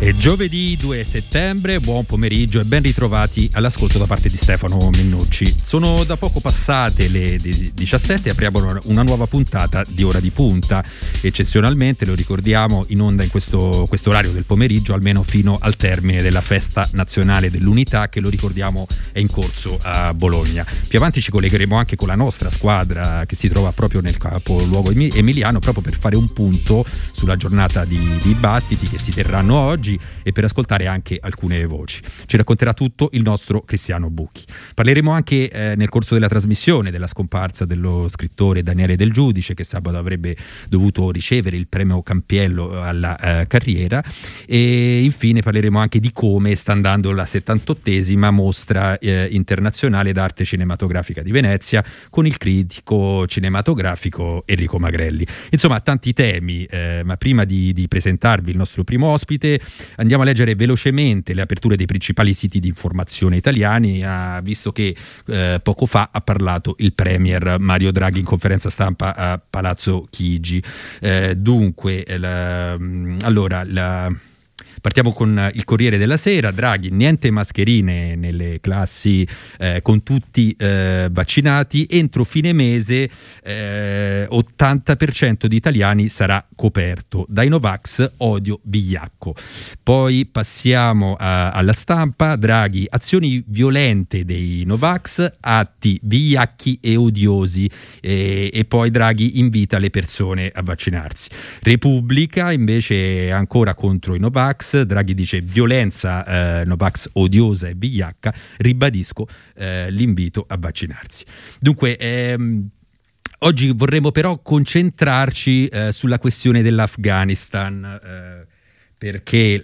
E giovedì 2 settembre, buon pomeriggio e ben ritrovati all'ascolto da parte di Stefano Minnucci. Sono da poco passate le 17 e apriamo una nuova puntata di Ora di Punta. Eccezionalmente, lo ricordiamo, in onda in questo orario del pomeriggio, almeno fino al termine della Festa Nazionale dell'Unità, che lo ricordiamo è in corso a Bologna. Più avanti ci collegheremo anche con la nostra squadra che si trova proprio nel capoluogo emiliano, proprio per fare un punto sulla giornata di dibattiti che si terranno oggi e per ascoltare anche alcune voci. Ci racconterà tutto il nostro Cristiano Bucchi. Parleremo anche nel corso della trasmissione della scomparsa dello scrittore Daniele Del Giudice, che sabato avrebbe dovuto ricevere il premio Campiello alla carriera, e infine parleremo anche di come sta andando la 78esima mostra internazionale d'arte cinematografica di Venezia con il critico cinematografico Enrico Magrelli. Insomma, tanti temi, ma prima di presentarvi il nostro primo ospite andiamo a leggere velocemente le aperture dei principali siti di informazione italiani, visto che poco fa ha parlato il Premier Mario Draghi in conferenza stampa a Palazzo Chigi. Partiamo con il Corriere della Sera. Draghi, niente mascherine nelle classi con tutti vaccinati. Entro fine mese 80% di italiani sarà coperto. Dai Novax, odio vigliacco. Poi passiamo alla Stampa. Draghi, azioni violente dei Novax, atti vigliacchi e odiosi. E poi Draghi invita le persone a vaccinarsi. Repubblica invece ancora contro i Novax. Draghi dice violenza Novax odiosa e vigliacca, ribadisco l'invito a vaccinarsi. Dunque oggi vorremmo però concentrarci sulla questione dell'Afghanistan, perché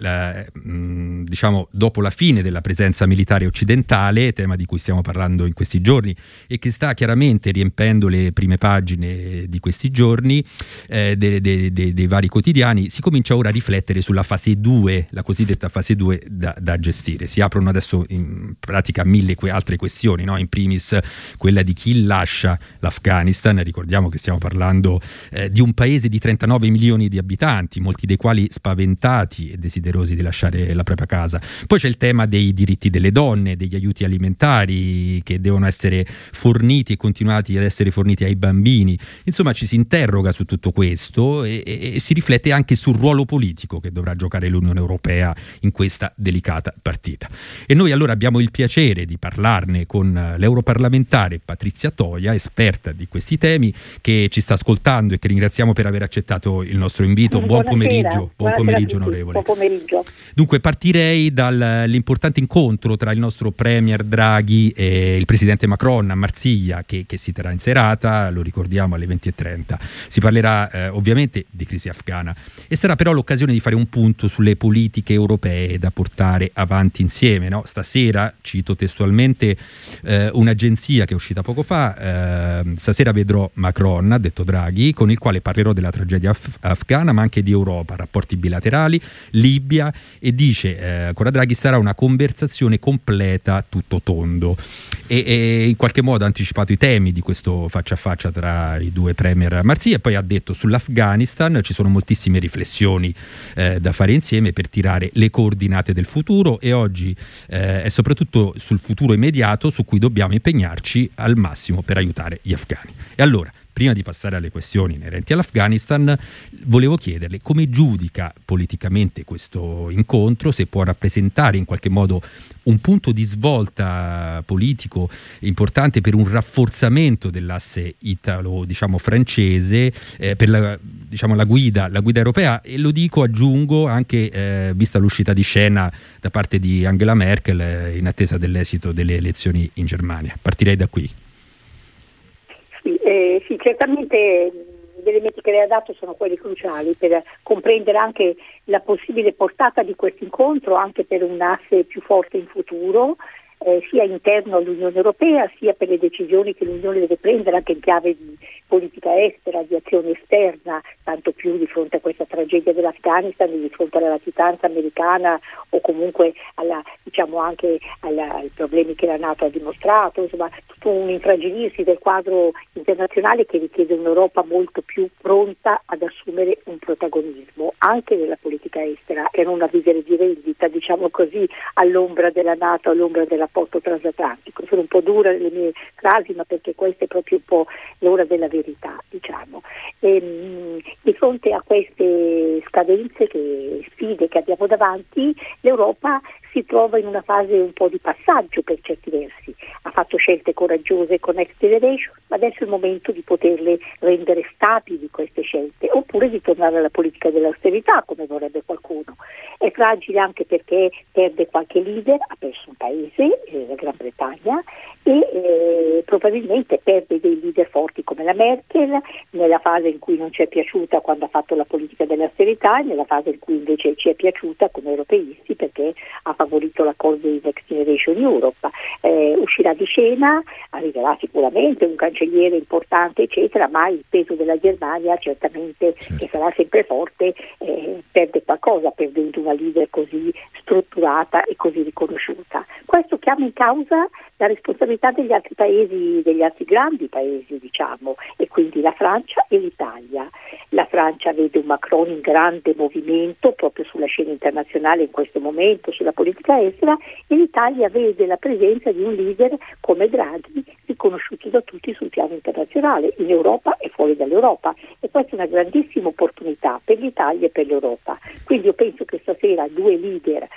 dopo la fine della presenza militare occidentale, tema di cui stiamo parlando in questi giorni e che sta chiaramente riempendo le prime pagine di questi giorni dei vari quotidiani, si comincia ora a riflettere sulla fase 2, la cosiddetta fase 2 da gestire. Si aprono adesso in pratica mille altre questioni, no? In primis quella di chi lascia l'Afghanistan. Ricordiamo che stiamo parlando di un paese di 39 milioni di abitanti, molti dei quali spaventati e desiderosi di lasciare la propria casa. Poi c'è il tema dei diritti delle donne, degli aiuti alimentari che devono essere forniti e continuati ad essere forniti ai bambini. Insomma, ci si interroga su tutto questo e si riflette anche sul ruolo politico che dovrà giocare l'Unione Europea in questa delicata partita. E noi allora abbiamo il piacere di parlarne con l'europarlamentare Patrizia Toia, esperta di questi temi, che ci sta ascoltando e che ringraziamo per aver accettato il nostro invito. Buon pomeriggio. Buon pomeriggio. Dunque partirei dall'importante incontro tra il nostro Premier Draghi e il Presidente Macron a Marsiglia, che si terrà in serata, lo ricordiamo, alle 20:30. Si parlerà ovviamente di crisi afghana e sarà però l'occasione di fare un punto sulle politiche europee da portare avanti insieme, no? Stasera, cito testualmente un'agenzia che è uscita poco fa, stasera vedrò Macron, ha detto Draghi, con il quale parlerò della tragedia afghana ma anche di Europa, rapporti bilaterali, Libia, e dice ancora Draghi, sarà una conversazione completa, tutto tondo, e in qualche modo ha anticipato i temi di questo faccia a faccia tra i due premier a Marsiglia. E poi ha detto sull'Afghanistan ci sono moltissime riflessioni da fare insieme per tirare le coordinate del futuro, e oggi è soprattutto sul futuro immediato su cui dobbiamo impegnarci al massimo per aiutare gli afghani. E allora, prima di passare alle questioni inerenti all'Afghanistan, volevo chiederle come giudica politicamente questo incontro, se può rappresentare in qualche modo un punto di svolta politico importante per un rafforzamento dell'asse italo-francese, per la guida europea. E lo dico, aggiungo, anche vista l'uscita di scena da parte di Angela Merkel in attesa dell'esito delle elezioni in Germania. Partirei da qui. Sì, certamente gli elementi che lei ha dato sono quelli cruciali per comprendere anche la possibile portata di questo incontro, anche per un asse più forte in futuro, sia interno all'Unione Europea, sia per le decisioni che l'Unione deve prendere anche in chiave di politica estera, di azione esterna, tanto più di fronte a questa tragedia dell'Afghanistan, di fronte alla latitanza americana o comunque alla, diciamo, anche ai problemi che la NATO ha dimostrato, insomma tutto un infragilirsi del quadro internazionale che richiede un'Europa molto più pronta ad assumere un protagonismo anche nella politica estera e non a vivere di rendita, diciamo così, all'ombra della NATO, all'ombra della rapporto transatlantico. Sono un po' dure le mie frasi, ma perché questa è proprio un po' l'ora della verità, diciamo. Di fronte a queste scadenze, che sfide che abbiamo davanti, l'Europa si trova in una fase un po' di passaggio per certi versi. Ha fatto scelte coraggiose con Next Generation, ma adesso è il momento di poterle rendere stabili queste scelte, oppure di tornare alla politica dell'austerità, come vorrebbe qualcuno. È fragile anche perché perde qualche leader, ha perso un paese, la Gran Bretagna, e probabilmente perde dei leader forti come la Merkel, nella fase in cui non ci è piaciuta quando ha fatto la politica dell'austerità, e nella fase in cui invece ci è piaciuta come europeisti perché ha favorito l'accordo di Next Generation Europe. Uscirà di scena, arriverà sicuramente un cancelliere importante, eccetera, ma il peso della Germania certamente, che sarà sempre forte, perde qualcosa, perdendo una leader così strutturata e così riconosciuta. Questo chiama in causa la responsabilità degli altri paesi, degli altri grandi paesi, diciamo, e quindi la Francia e l'Italia. La Francia vede un Macron in grande movimento proprio sulla scena internazionale in questo momento, sulla politica estera, e l'Italia vede la presenza di un leader come Draghi riconosciuto da tutti sul piano internazionale, in Europa e fuori dall'Europa, e questa è una grandissima opportunità per l'Italia e per l'Europa. Quindi io penso che stasera due leader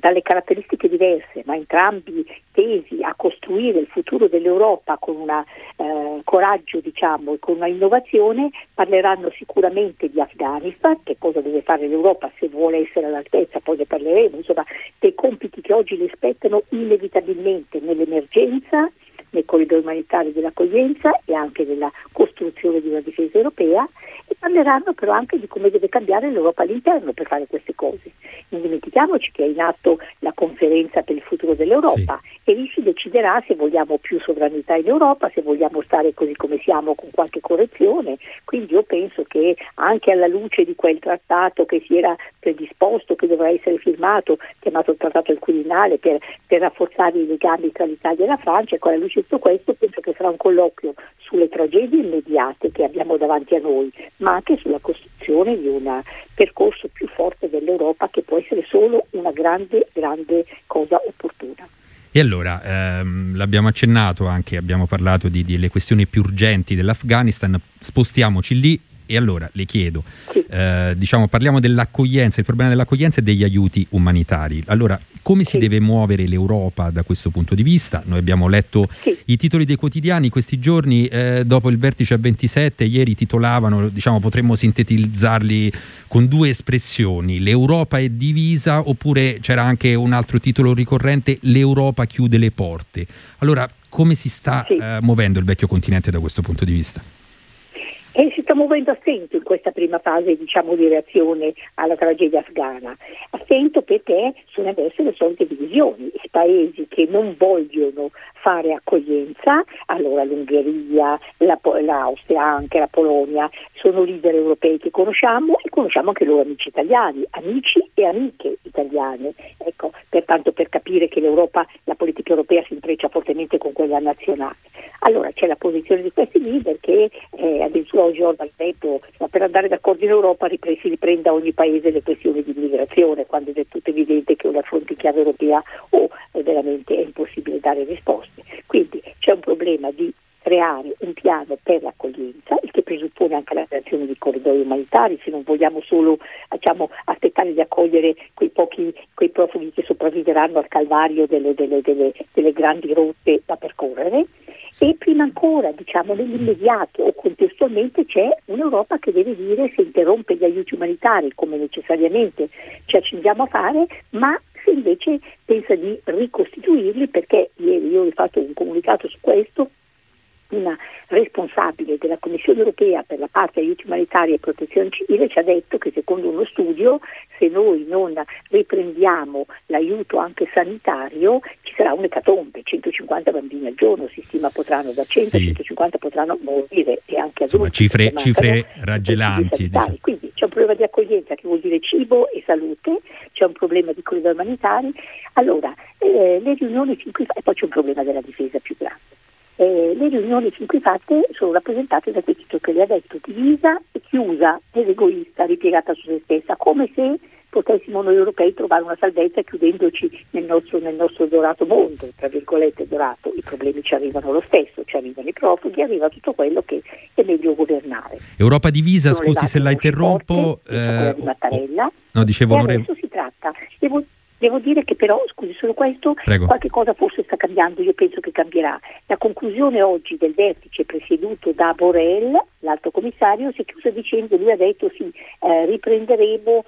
dalle caratteristiche diverse, ma entrambi tesi a costruire il futuro dell'Europa con un coraggio, diciamo, e con una innovazione, parleranno sicuramente di Afghanistan, che cosa deve fare l'Europa se vuole essere all'altezza, poi ne parleremo, insomma, dei compiti che oggi le spettano inevitabilmente nell'emergenza, nei corridoi umanitari dell'accoglienza e anche della costruzione di una difesa europea, e parleranno però anche di come deve cambiare l'Europa all'interno per fare queste cose. Non dimentichiamoci che è in atto la conferenza per il futuro dell'Europa, sì, e lì si deciderà se vogliamo più sovranità in Europa, se vogliamo stare così come siamo con qualche correzione. Quindi io penso che anche alla luce di quel trattato che si era predisposto, che dovrà essere firmato, chiamato il trattato del Quirinale, per rafforzare i legami tra l'Italia e la Francia, ecco, alla luce tutto questo penso che sarà un colloquio sulle tragedie immediate che abbiamo davanti a noi, ma anche sulla costruzione di un percorso più forte dell'Europa, che può essere solo una grande, grande cosa opportuna. E allora, l'abbiamo accennato anche, abbiamo parlato delle questioni più urgenti dell'Afghanistan, spostiamoci lì. E allora le chiedo, sì, parliamo dell'accoglienza, il problema dell'accoglienza e degli aiuti umanitari. Allora, come si deve muovere l'Europa da questo punto di vista? Noi abbiamo letto i titoli dei quotidiani questi giorni, dopo il vertice a 27, ieri titolavano, potremmo sintetizzarli con due espressioni: l'Europa è divisa, oppure c'era anche un altro titolo ricorrente, l'Europa chiude le porte. Allora, come si sta muovendo il vecchio continente da questo punto di vista? E si sta muovendo a stento in questa prima fase, di reazione alla tragedia afghana. A stento perché sono emerse le solite divisioni. I paesi che non vogliono fare accoglienza, allora l'Ungheria, l'Austria, anche la Polonia, sono leader europei che conosciamo, e conosciamo anche loro amici italiani, amici e amiche italiane. Ecco, pertanto, per capire che l'Europa, la politica europea si intreccia fortemente con quella nazionale. Allora c'è la posizione di questi leader che addirittura oggi Orban ha detto, per andare d'accordo in Europa si riprenda ogni paese le questioni di immigrazione, quando è del tutto evidente che una fronte in chiave europea veramente è impossibile dare risposte. Quindi c'è un problema di creare un piano per l'accoglienza, il che presuppone anche la creazione di corridoi umanitari, se non vogliamo solo aspettare di accogliere quei profughi che sopravviveranno al calvario delle grandi rotte da percorrere. E prima ancora, nell'immediato o contestualmente, c'è un'Europa che deve dire se interrompe gli aiuti umanitari, come necessariamente ci accingiamo a fare, ma se invece pensa di ricostituirli, perché ieri io ho fatto un comunicato su questo. Una responsabile della Commissione Europea per la parte aiuti umanitari e protezione civile ci ha detto che, secondo uno studio, se noi non riprendiamo l'aiuto anche sanitario ci sarà un'ecatombe, 150 bambini al giorno si stima potranno, da 100 a 150 potranno morire, e anche adulti. Insomma, cifre raggelanti. Diciamo. Quindi c'è un problema di accoglienza che vuol dire cibo e salute, c'è un problema di corridoi umanitari, allora le riunioni fin qui, e poi c'è un problema della difesa più grande. Le riunioni fin qui fatte sono rappresentate da quel titolo che le ha detto, divisa e chiusa ed egoista, ripiegata su se stessa, come se potessimo noi europei trovare una salvezza chiudendoci nel nostro dorato mondo, tra virgolette dorato. I problemi ci arrivano lo stesso, ci arrivano i profughi, arriva tutto quello che è meglio governare. Europa divisa, sono scusi se la interrompo, adesso si tratta. Devo dire che però, scusi, solo questo, prego. Qualche cosa forse sta cambiando, io penso che cambierà. La conclusione oggi del vertice presieduto da Borrell, l'alto commissario, si è chiusa dicendo, lui ha detto riprenderemo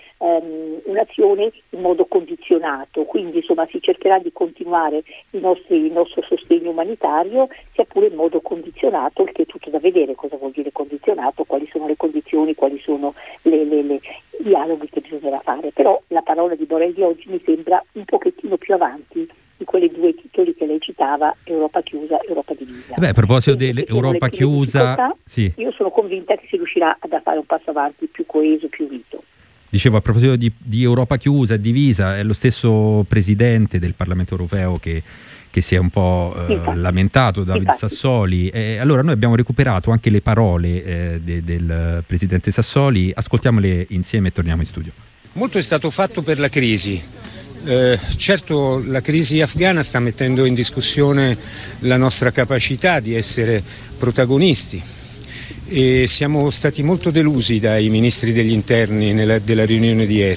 un'azione in modo condizionato, quindi insomma si cercherà di continuare il nostro sostegno umanitario, sia pure in modo condizionato, perché è tutto da vedere cosa vuol dire condizionato, quali sono le condizioni, quali sono le dialoghi che bisognerà fare. Però la parola di Borrell di oggi mi sembra un pochettino più avanti di quei due titoli che lei citava, Europa chiusa, Europa divisa. A proposito dell'Europa chiusa, sì. Io sono convinta che si riuscirà a fare un passo avanti più coeso, più unito. Dicevo, a proposito di Europa chiusa e divisa, è lo stesso presidente del Parlamento europeo che si è un po' lamentato, David Sassoli. Allora noi abbiamo recuperato anche le parole del presidente Sassoli, ascoltiamole insieme e torniamo in studio. Molto è stato fatto per la crisi. Certo, la crisi afghana sta mettendo in discussione la nostra capacità di essere protagonisti. E siamo stati molto delusi dai ministri degli interni della riunione di ieri.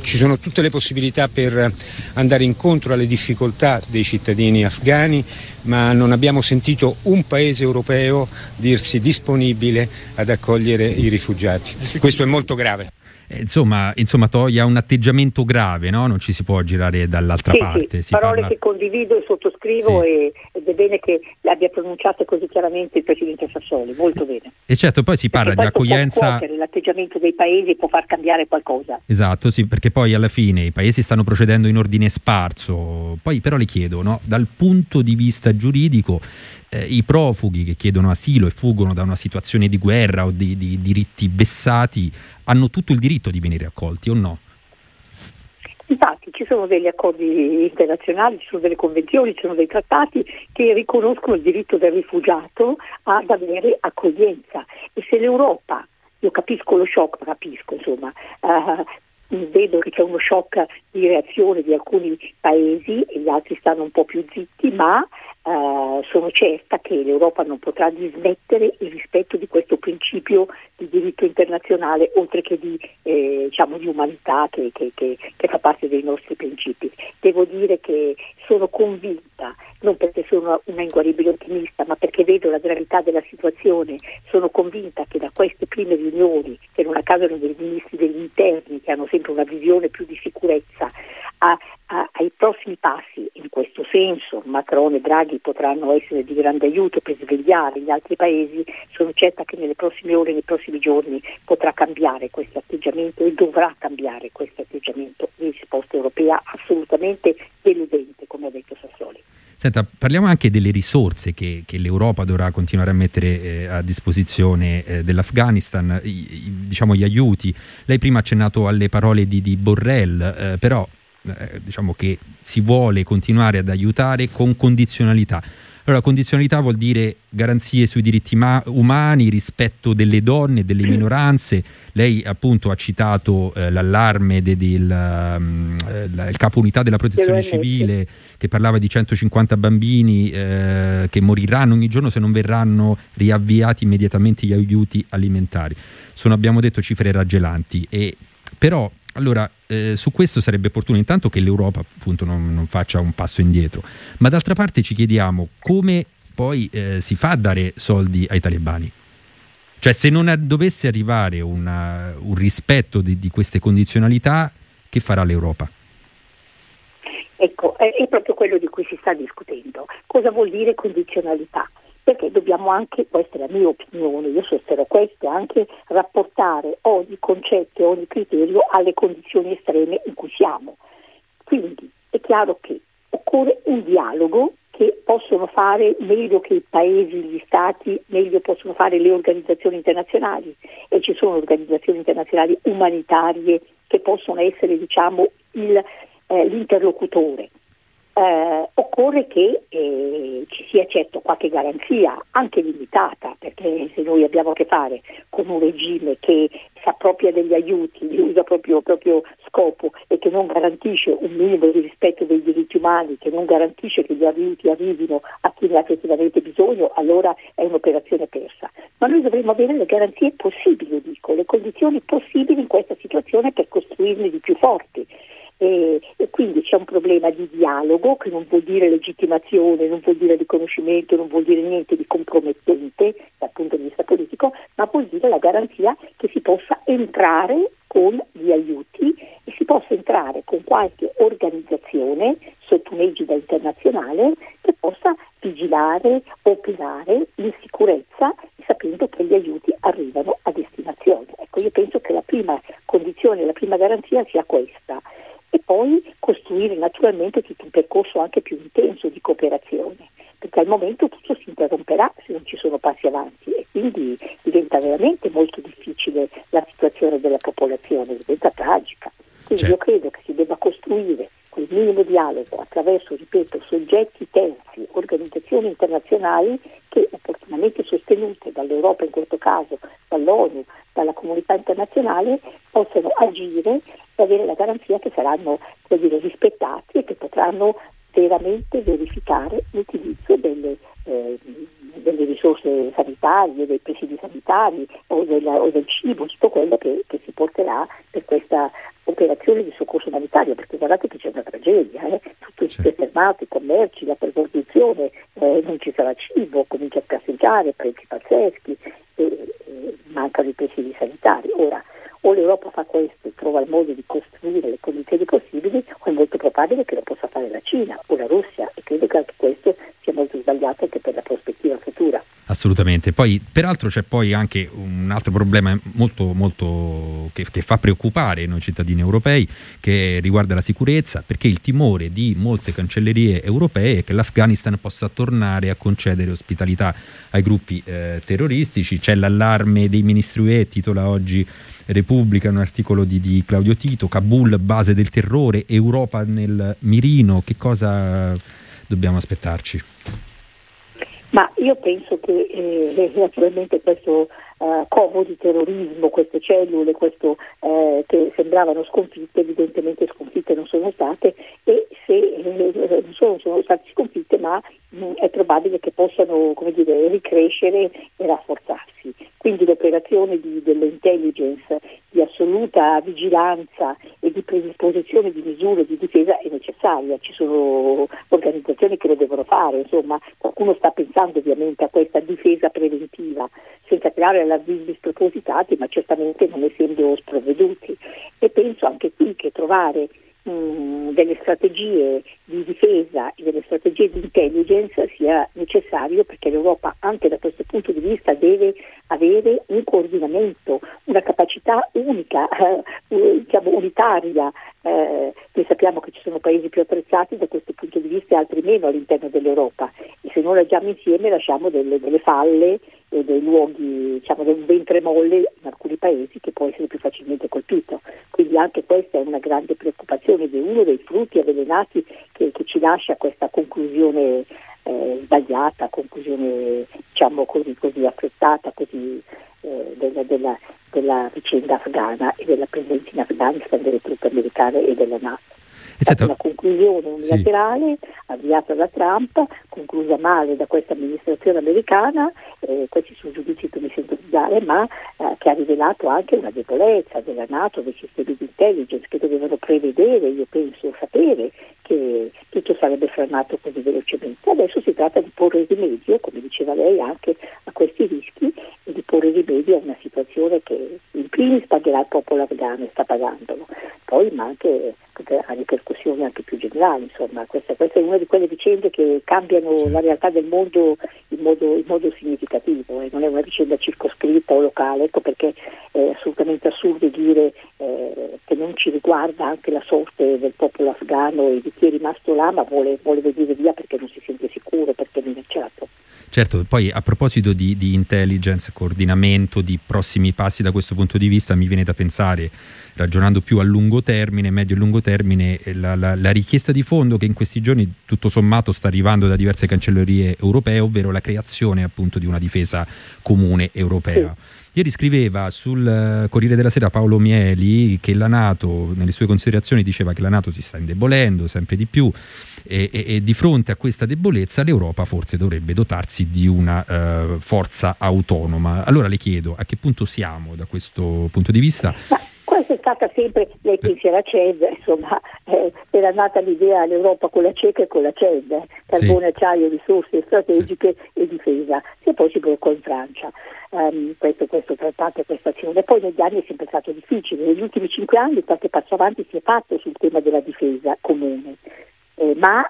Ci sono tutte le possibilità per andare incontro alle difficoltà dei cittadini afghani, ma non abbiamo sentito un paese europeo dirsi disponibile ad accogliere i rifugiati. Questo è molto grave. Insomma Toia, un atteggiamento grave, no? Non ci si può girare dall'altra parte. Sì, parole che condivido e sottoscrivo, sì. Ed è bene che l'abbia pronunciato così chiaramente il presidente Sassoli, molto bene. E certo, poi si parla di accoglienza. L'atteggiamento dei paesi può far cambiare qualcosa. Esatto, sì, perché poi alla fine i paesi stanno procedendo in ordine sparso. Poi però le chiedo, no? Dal punto di vista giuridico, i profughi che chiedono asilo e fuggono da una situazione di guerra o di diritti vessati hanno tutto il diritto di venire accolti o no? Infatti ci sono degli accordi internazionali, ci sono delle convenzioni, ci sono dei trattati che riconoscono il diritto del rifugiato ad avere accoglienza, e se l'Europa, io capisco lo shock, vedo che c'è uno shock di reazione di alcuni paesi e gli altri stanno un po' più zitti, ma sono certa che l'Europa non potrà dismettere il rispetto di questo principio di diritto internazionale, oltre che di umanità che fa parte dei nostri principi. Devo dire che sono convinta, non perché sono una inguaribile ottimista, ma perché vedo la gravità della situazione, sono convinta che da queste prime riunioni, che non a caso erano dei ministri degli interni che hanno sempre una visione più di sicurezza, ai prossimi passi, in questo senso Macron e Draghi potranno essere di grande aiuto per svegliare gli altri paesi. Sono certa che nelle prossime ore, nei prossimi giorni potrà cambiare questo atteggiamento, e dovrà cambiare questo atteggiamento di risposta europea assolutamente deludente, come ha detto Sassoli. Senta, parliamo anche delle risorse che l'Europa dovrà continuare a mettere a disposizione dell'Afghanistan, gli aiuti. Lei prima ha accennato alle parole di Borrell, però diciamo che si vuole continuare ad aiutare con condizionalità. Allora, condizionalità vuol dire garanzie sui diritti umani, rispetto delle donne, delle minoranze. Lei appunto ha citato l'allarme del capo unità della protezione civile che parlava di 150 bambini che moriranno ogni giorno se non verranno riavviati immediatamente gli aiuti alimentari. Sono, abbiamo detto, cifre raggelanti. Però allora, su questo sarebbe opportuno intanto che l'Europa appunto non faccia un passo indietro, ma d'altra parte ci chiediamo come poi si fa a dare soldi ai talebani. Cioè, se non dovesse arrivare un rispetto di queste condizionalità, che farà l'Europa? Ecco, è proprio quello di cui si sta discutendo. Cosa vuol dire condizionalità? perché dobbiamo anche, questa è la mia opinione, io sosterrò questo, anche rapportare ogni concetto e ogni criterio alle condizioni estreme in cui siamo. Quindi è chiaro che occorre un dialogo che possono fare meglio che i paesi, gli stati, meglio possono fare le organizzazioni internazionali, e ci sono organizzazioni internazionali umanitarie che possono essere, diciamo, l'interlocutore. Occorre che ci sia certo qualche garanzia, anche limitata, perché se noi abbiamo a che fare con un regime che si appropria degli aiuti, li usa proprio scopo, e che non garantisce un minimo di rispetto dei diritti umani, che non garantisce che gli aiuti arrivino a chi ne ha effettivamente bisogno, allora è un'operazione persa. Ma noi dovremmo avere le garanzie possibili, le condizioni possibili in questa situazione per costruirne di più forti. E quindi c'è un problema di dialogo che non vuol dire legittimazione, non vuol dire riconoscimento, non vuol dire niente di compromettente dal punto di vista politico, ma vuol dire la garanzia che si possa entrare con gli aiuti e si possa entrare con qualche organizzazione sotto un'egida internazionale che possa vigilare, operare in sicurezza, sapendo che gli aiuti arrivano a destinazione. Ecco, io penso che la prima condizione, la prima garanzia sia questa. E poi costruire naturalmente tutto un percorso anche più intenso di cooperazione, perché al momento tutto si interromperà se non ci sono passi avanti, e quindi diventa veramente molto difficile la situazione della popolazione, diventa tragica. Quindi Io credo che si debba costruire quel minimo dialogo attraverso, ripeto, soggetti terzi, organizzazioni internazionali che, opportunamente sostenute dall'Europa in questo caso, dall'ONU, dalla comunità internazionale, possano agire e avere la garanzia che saranno rispettati e che potranno veramente verificare l'utilizzo delle risorse sanitarie, dei presidi sanitari o del cibo, tutto quello che si porterà per questa operazione di soccorso umanitario, perché guardate che c'è una tragedia, tutto è fermato, i commerci, la produzione, non ci sarà cibo, comincia a scarseggiare, prezzi pazzeschi, mancano i presidi sanitari. Ora, o l'Europa fa questo e trova il modo di costruire le condizioni possibili, o è molto probabile che lo possa fare la Cina o la Russia, e credo che anche questo sia molto sbagliato anche per la prospettiva futura. Assolutamente. Poi peraltro c'è poi anche un altro problema molto che fa preoccupare noi cittadini europei, che riguarda la sicurezza, perché il timore di molte cancellerie europee è che l'Afghanistan possa tornare a concedere ospitalità ai gruppi terroristici. C'è l'allarme dei ministri UE, titola oggi Repubblica un articolo di Claudio Tito: Kabul, base del terrore, Europa nel mirino. Che cosa dobbiamo aspettarci? Ma io penso che naturalmente questo covo di terrorismo, queste cellule che sembravano sconfitte, evidentemente sconfitte non sono state, e se non sono state sconfitte, ma è probabile che possano, ricrescere e rafforzarsi. Quindi l'operazione dell'intelligence, di assoluta vigilanza e di predisposizione di misure di difesa è necessaria, ci sono organizzazioni che lo devono fare, qualcuno sta pensando ovviamente a questa difesa preventiva, senza creare allarmismi spropositati, ma certamente non essendo sprovveduti. E penso anche qui che trovare delle strategie di difesa e delle strategie di intelligence sia necessario, perché l'Europa anche da questo punto di vista deve avere un coordinamento, una capacità unica, unitaria. Noi sappiamo che ci sono paesi più attrezzati da questo punto di vista e altri meno all'interno dell'Europa, e se non agiamo insieme lasciamo delle falle e dei luoghi, del ventre molle in alcuni paesi che può essere più facilmente colpito. Quindi anche questa è una grande preoccupazione di uno dei frutti avvelenati che ci lascia questa conclusione sbagliata, conclusione così affrettata, della vicenda afghana e della presenza in Afghanistan delle truppe americane e della NATO. Una conclusione unilaterale avviata da Trump, conclusa male da questa amministrazione americana, questi sono giudizi che mi sento di dare, ma che ha rivelato anche una debolezza della NATO, dei sistemi di intelligence che dovevano prevedere, io penso, sapere che tutto sarebbe fermato così velocemente. Adesso si tratta di porre rimedio, come diceva lei, anche a questi rischi, e di porre rimedio a una situazione che in primis pagherà il popolo afghano e sta pagandolo, poi ma anche ha ripercussioni discussione anche più generale, insomma, questa è una di quelle vicende che cambiano la realtà del mondo in modo significativo, e non è una vicenda circoscritta o locale, ecco perché è assolutamente assurdo dire che non ci riguarda anche la sorte del popolo afghano e di chi è rimasto là ma vuole venire via perché non si sente sicuro, perché è minacciato. Certo, poi a proposito di intelligence, coordinamento, di prossimi passi da questo punto di vista, mi viene da pensare, ragionando più a lungo termine, medio e lungo termine, la richiesta di fondo che in questi giorni tutto sommato sta arrivando da diverse cancellerie europee, ovvero la creazione appunto di una difesa comune europea. Ieri scriveva sul Corriere della Sera Paolo Mieli che la NATO, nelle sue considerazioni, diceva che la NATO si sta indebolendo sempre di più e di fronte a questa debolezza l'Europa forse dovrebbe dotarsi di una forza autonoma. Allora le chiedo, a che punto siamo da questo punto di vista? Questa è stata sempre, lei che si era CED, insomma, era nata l'idea all'Europa con la CEC e con la CED, carbone, acciaio, risorse strategiche e difesa, se poi si bloccò in Francia. Questo trattato e questa azione. Poi negli anni è sempre stato difficile, negli ultimi 5 anni qualche passo avanti si è fatto sul tema della difesa comune, ma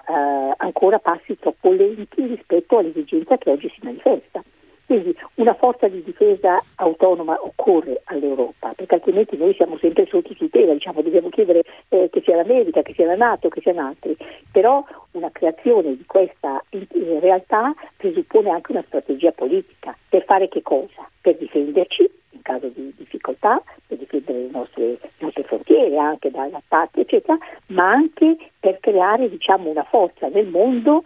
ancora passi troppo lenti rispetto all'esigenza che oggi si manifesta. Quindi una forza di difesa autonoma occorre all'Europa, perché altrimenti noi siamo sempre sotto tutela, diciamo, dobbiamo chiedere che sia l'America, che sia la NATO, che siano altri, però una creazione di questa realtà presuppone anche una strategia politica, per fare che cosa? Per difenderci in caso di difficoltà, per difendere le nostre frontiere anche dagli attacchi, eccetera, ma anche per creare, diciamo, una forza nel mondo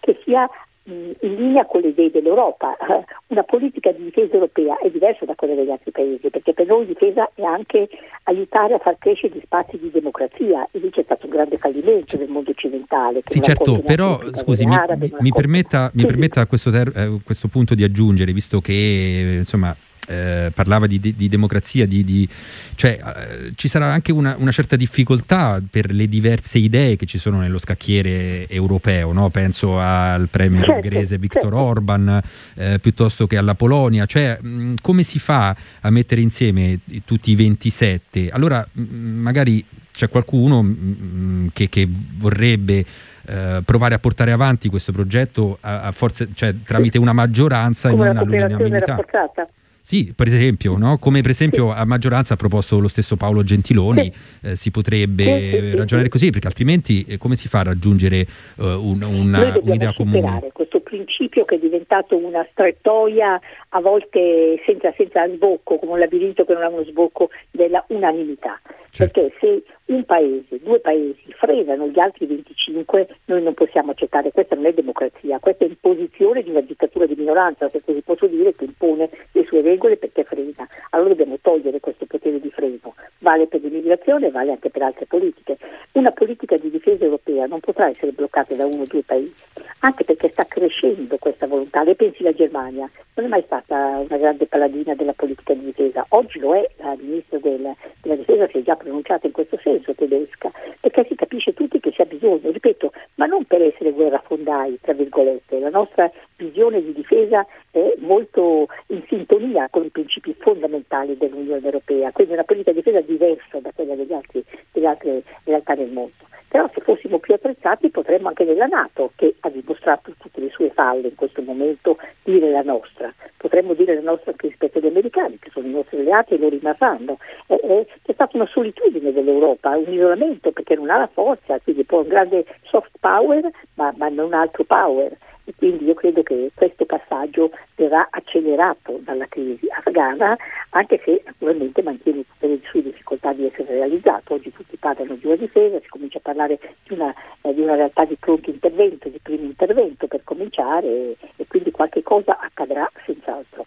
che sia in linea con le idee dell'Europa. Una politica di difesa europea è diversa da quella degli altri paesi, perché per noi difesa è anche aiutare a far crescere gli spazi di democrazia, e lì c'è stato un grande fallimento nel mondo occidentale. Sì, certo, però scusi, mi permetta a questo punto di aggiungere, visto che insomma parlava di democrazia, cioè ci sarà anche una certa difficoltà per le diverse idee che ci sono nello scacchiere europeo, no? Penso al premier ungherese Viktor Orban, piuttosto che alla Polonia, cioè come si fa a mettere insieme tutti i 27? Allora magari c'è qualcuno che vorrebbe provare a portare avanti questo progetto a forza, cioè tramite una maggioranza e non all'unanimità. Sì, per esempio, no? Come per esempio a maggioranza ha proposto lo stesso Paolo Gentiloni, si potrebbe ragionare così, perché altrimenti come si fa a raggiungere un'idea comune? Questo principio che è diventato una strettoia, a volte senza sbocco, come un labirinto che non ha uno sbocco, della unanimità. Certo. Perché se un paese, 2 paesi frenano gli altri 25, noi non possiamo accettare, questa non è democrazia, questa è imposizione di una dittatura di minoranza, se così posso dire, che impone le sue regole perché frena. Allora dobbiamo togliere questo potere di freno, vale per l'immigrazione, vale anche per altre politiche. Una politica di difesa europea non potrà essere bloccata da 1 o 2 paesi, anche perché sta crescendo questa volontà. Le pensi la Germania, non è mai stata una grande paladina della politica di difesa, oggi lo è, la ministra della difesa si è già pronunciata in questo senso, tedesca, perché si capisce tutti che c'è bisogno, ripeto, ma non per essere guerrafondai, tra virgolette, la nostra visione di difesa è molto in sintonia con i principi fondamentali dell'Unione Europea, quindi una politica di difesa diversa da quella delle altre realtà del mondo. Però se fossimo più attrezzati potremmo anche nella NATO, che ha dimostrato tutte le sue falle in questo momento, dire la nostra. Potremmo dire la nostra anche rispetto agli americani, che sono i nostri alleati e lo rimarranno. C'è stata una solitudine dell'Europa, un isolamento, perché non ha la forza, quindi può un grande soft power, ma non altro power. E quindi io credo che questo passaggio verrà accelerato dalla crisi afghana, anche se naturalmente mantiene tutte le sue difficoltà di essere realizzato. Oggi tutti parlano di una difesa, si comincia a parlare di una realtà di pronto intervento, di primo intervento per cominciare, e quindi qualche cosa accadrà senz'altro.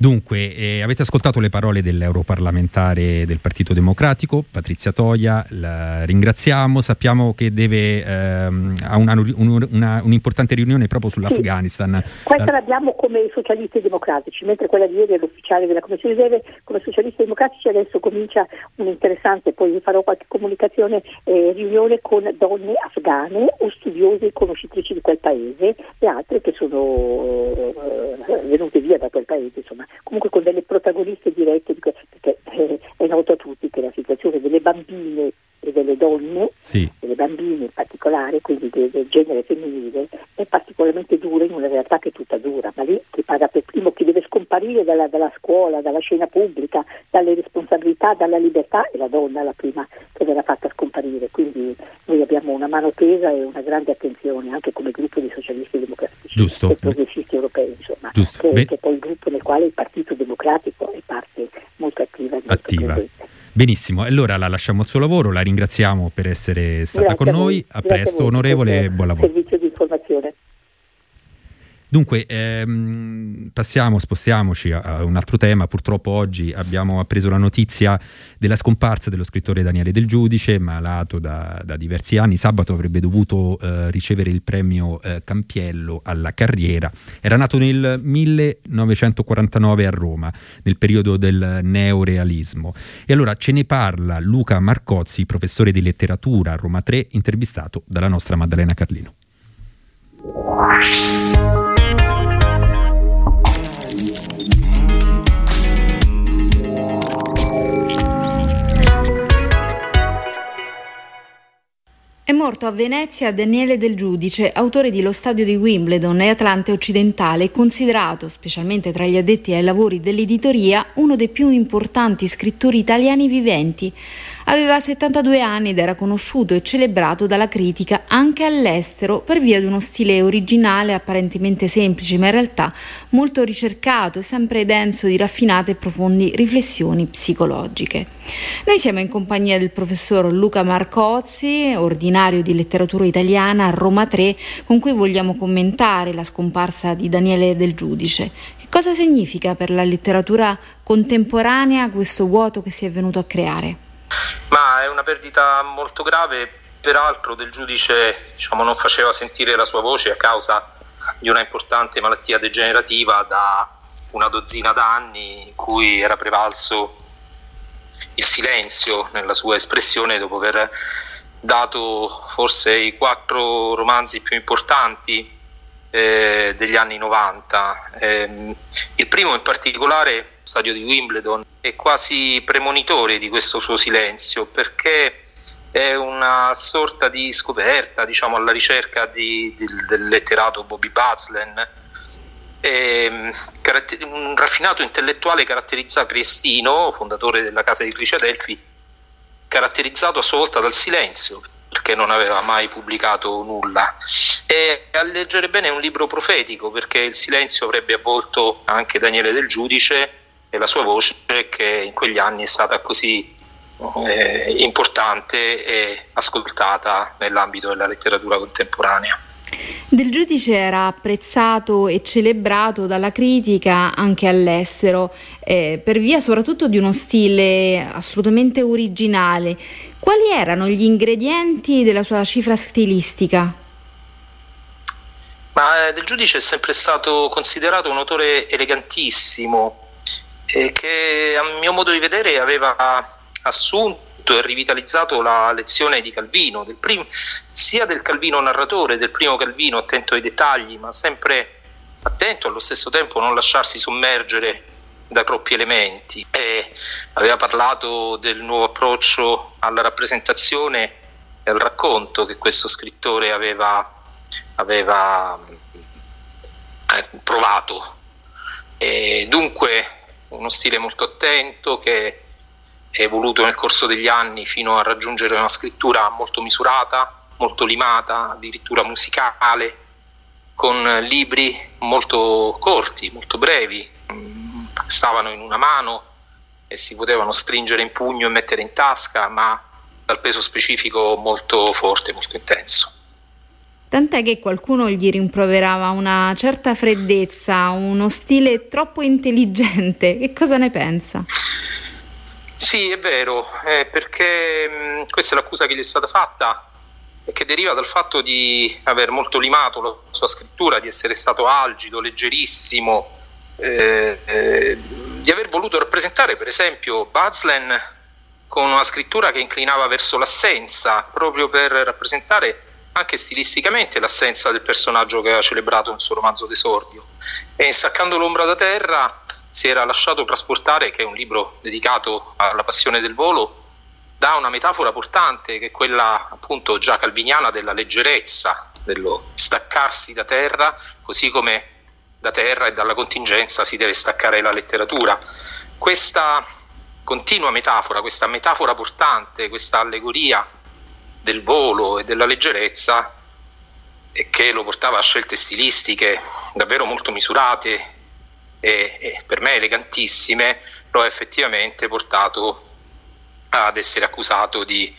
Dunque, avete ascoltato le parole dell'europarlamentare del Partito Democratico, Patrizia Toia, la ringraziamo, sappiamo che deve ha un'importante riunione proprio sull'Afghanistan. Sì. Questa l'abbiamo come socialisti democratici, mentre quella di ieri è l'ufficiale della Commissione deve, come socialisti democratici adesso comincia un'interessante, poi vi farò qualche comunicazione, riunione con donne afghane o studiose e conoscitrici di quel paese e altre che sono venute via da quel paese, insomma. Comunque con delle protagoniste dirette, perché è noto a tutti che la situazione delle bambine e delle donne, sì, delle bambine in particolare, quindi del genere femminile, è particolarmente dura in una realtà che è tutta dura, ma lì chi paga per primo, chi deve scomparire dalla scuola, dalla scena pubblica, dalle responsabilità, dalla libertà, è la donna la prima che verrà fatta scomparire. Quindi noi abbiamo una mano tesa e una grande attenzione anche come gruppo di socialisti democratici, giusto, e progressisti europei, insomma, che è poi il gruppo nel quale il Partito Democratico è parte molto attiva. Benissimo, allora la lasciamo al suo lavoro, la ringraziamo per essere stata con noi, a presto onorevole, buon lavoro. Servizio di informazione. Dunque, spostiamoci a un altro tema. Purtroppo oggi abbiamo appreso la notizia della scomparsa dello scrittore Daniele Del Giudice, malato da diversi anni. Sabato avrebbe dovuto ricevere il premio Campiello alla carriera. Era nato nel 1949 a Roma, nel periodo del neorealismo. E allora ce ne parla Luca Marcozzi, professore di letteratura a Roma 3, intervistato dalla nostra Maddalena Carlino. È morto a Venezia Daniele Del Giudice, autore di Lo Stadio di Wimbledon e Atlante Occidentale, considerato, specialmente tra gli addetti ai lavori dell'editoria, uno dei più importanti scrittori italiani viventi. Aveva 72 anni ed era conosciuto e celebrato dalla critica anche all'estero per via di uno stile originale, apparentemente semplice, ma in realtà molto ricercato e sempre denso di raffinate e profonde riflessioni psicologiche. Noi siamo in compagnia del professor Luca Marcozzi, ordinario di letteratura italiana a Roma 3, con cui vogliamo commentare la scomparsa di Daniele Del Giudice. Che cosa significa per la letteratura contemporanea questo vuoto che si è venuto a creare? Ma è una perdita molto grave. Peraltro Del Giudice, non faceva sentire la sua voce a causa di una importante malattia degenerativa da una dozzina d'anni, in cui era prevalso il silenzio nella sua espressione dopo aver dato forse i 4 romanzi più importanti degli anni 90. Il primo in particolare, Stadio di Wimbledon, è quasi premonitore di questo suo silenzio, perché è una sorta di scoperta, alla ricerca del letterato Bobby Bazlen. Un raffinato intellettuale caratterizza Crestino, fondatore della casa editrice Adelphi, caratterizzato a sua volta dal silenzio, perché non aveva mai pubblicato nulla. E a leggere bene è un libro profetico, perché il silenzio avrebbe avvolto anche Daniele Del Giudice e la sua voce, che in quegli anni è stata così importante e ascoltata nell'ambito della letteratura contemporanea. Del Giudice era apprezzato e celebrato dalla critica anche all'estero, per via soprattutto di uno stile assolutamente originale. Quali erano gli ingredienti della sua cifra stilistica? Ma Del Giudice è sempre stato considerato un autore elegantissimo, che a mio modo di vedere aveva assunto e rivitalizzato la lezione di Calvino, sia del Calvino narratore, del primo Calvino attento ai dettagli, ma sempre attento allo stesso tempo a non lasciarsi sommergere da troppi elementi. E aveva parlato del nuovo approccio alla rappresentazione e al racconto che questo scrittore aveva provato. E dunque uno stile molto attento che è evoluto nel corso degli anni fino a raggiungere una scrittura molto misurata, molto limata, addirittura musicale, con libri molto corti, molto brevi, stavano in una mano e si potevano stringere in pugno e mettere in tasca, ma dal peso specifico molto forte, molto intenso. Tant'è che qualcuno gli rimproverava una certa freddezza, uno stile troppo intelligente. Che cosa ne pensa? Sì, è vero, perché questa è l'accusa che gli è stata fatta e che deriva dal fatto di aver molto limato la sua scrittura, di essere stato algido, leggerissimo, di aver voluto rappresentare per esempio Bazlen con una scrittura che inclinava verso l'assenza, proprio per rappresentare anche stilisticamente l'assenza del personaggio che aveva celebrato nel suo romanzo d'esordio. E Staccando l'ombra da terra si era lasciato trasportare, che è un libro dedicato alla passione del volo, da una metafora portante che è quella appunto già calviniana della leggerezza, dello staccarsi da terra, così come da terra e dalla contingenza si deve staccare la letteratura. Questa continua metafora, questa metafora portante, questa allegoria del volo e della leggerezza, e che lo portava a scelte stilistiche davvero molto misurate e per me elegantissime, lo ha effettivamente portato ad essere accusato di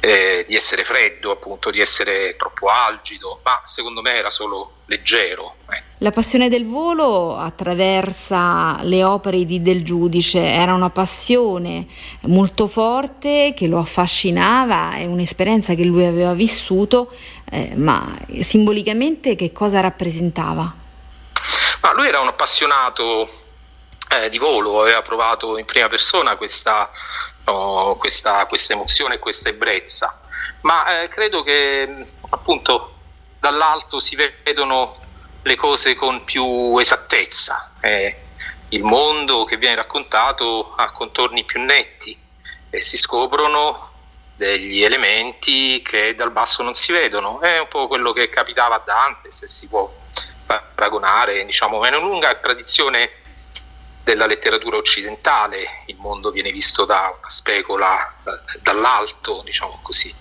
essere freddo, appunto, di essere troppo algido, ma secondo me era solo leggero. La passione del volo attraversa le opere di Del Giudice, era una passione molto forte che lo affascinava, è un'esperienza che lui aveva vissuto, ma simbolicamente che cosa rappresentava? Ma lui era un appassionato di volo, aveva provato in prima persona questa emozione e questa ebbrezza, ma credo che appunto dall'alto si vedono le cose con più esattezza, il mondo che viene raccontato ha contorni più netti e si scoprono degli elementi che dal basso non si vedono. È un po' quello che capitava a Dante, se si può paragonare, diciamo, è una lunga tradizione della letteratura occidentale, il mondo viene visto da una specola, dall'alto, diciamo così,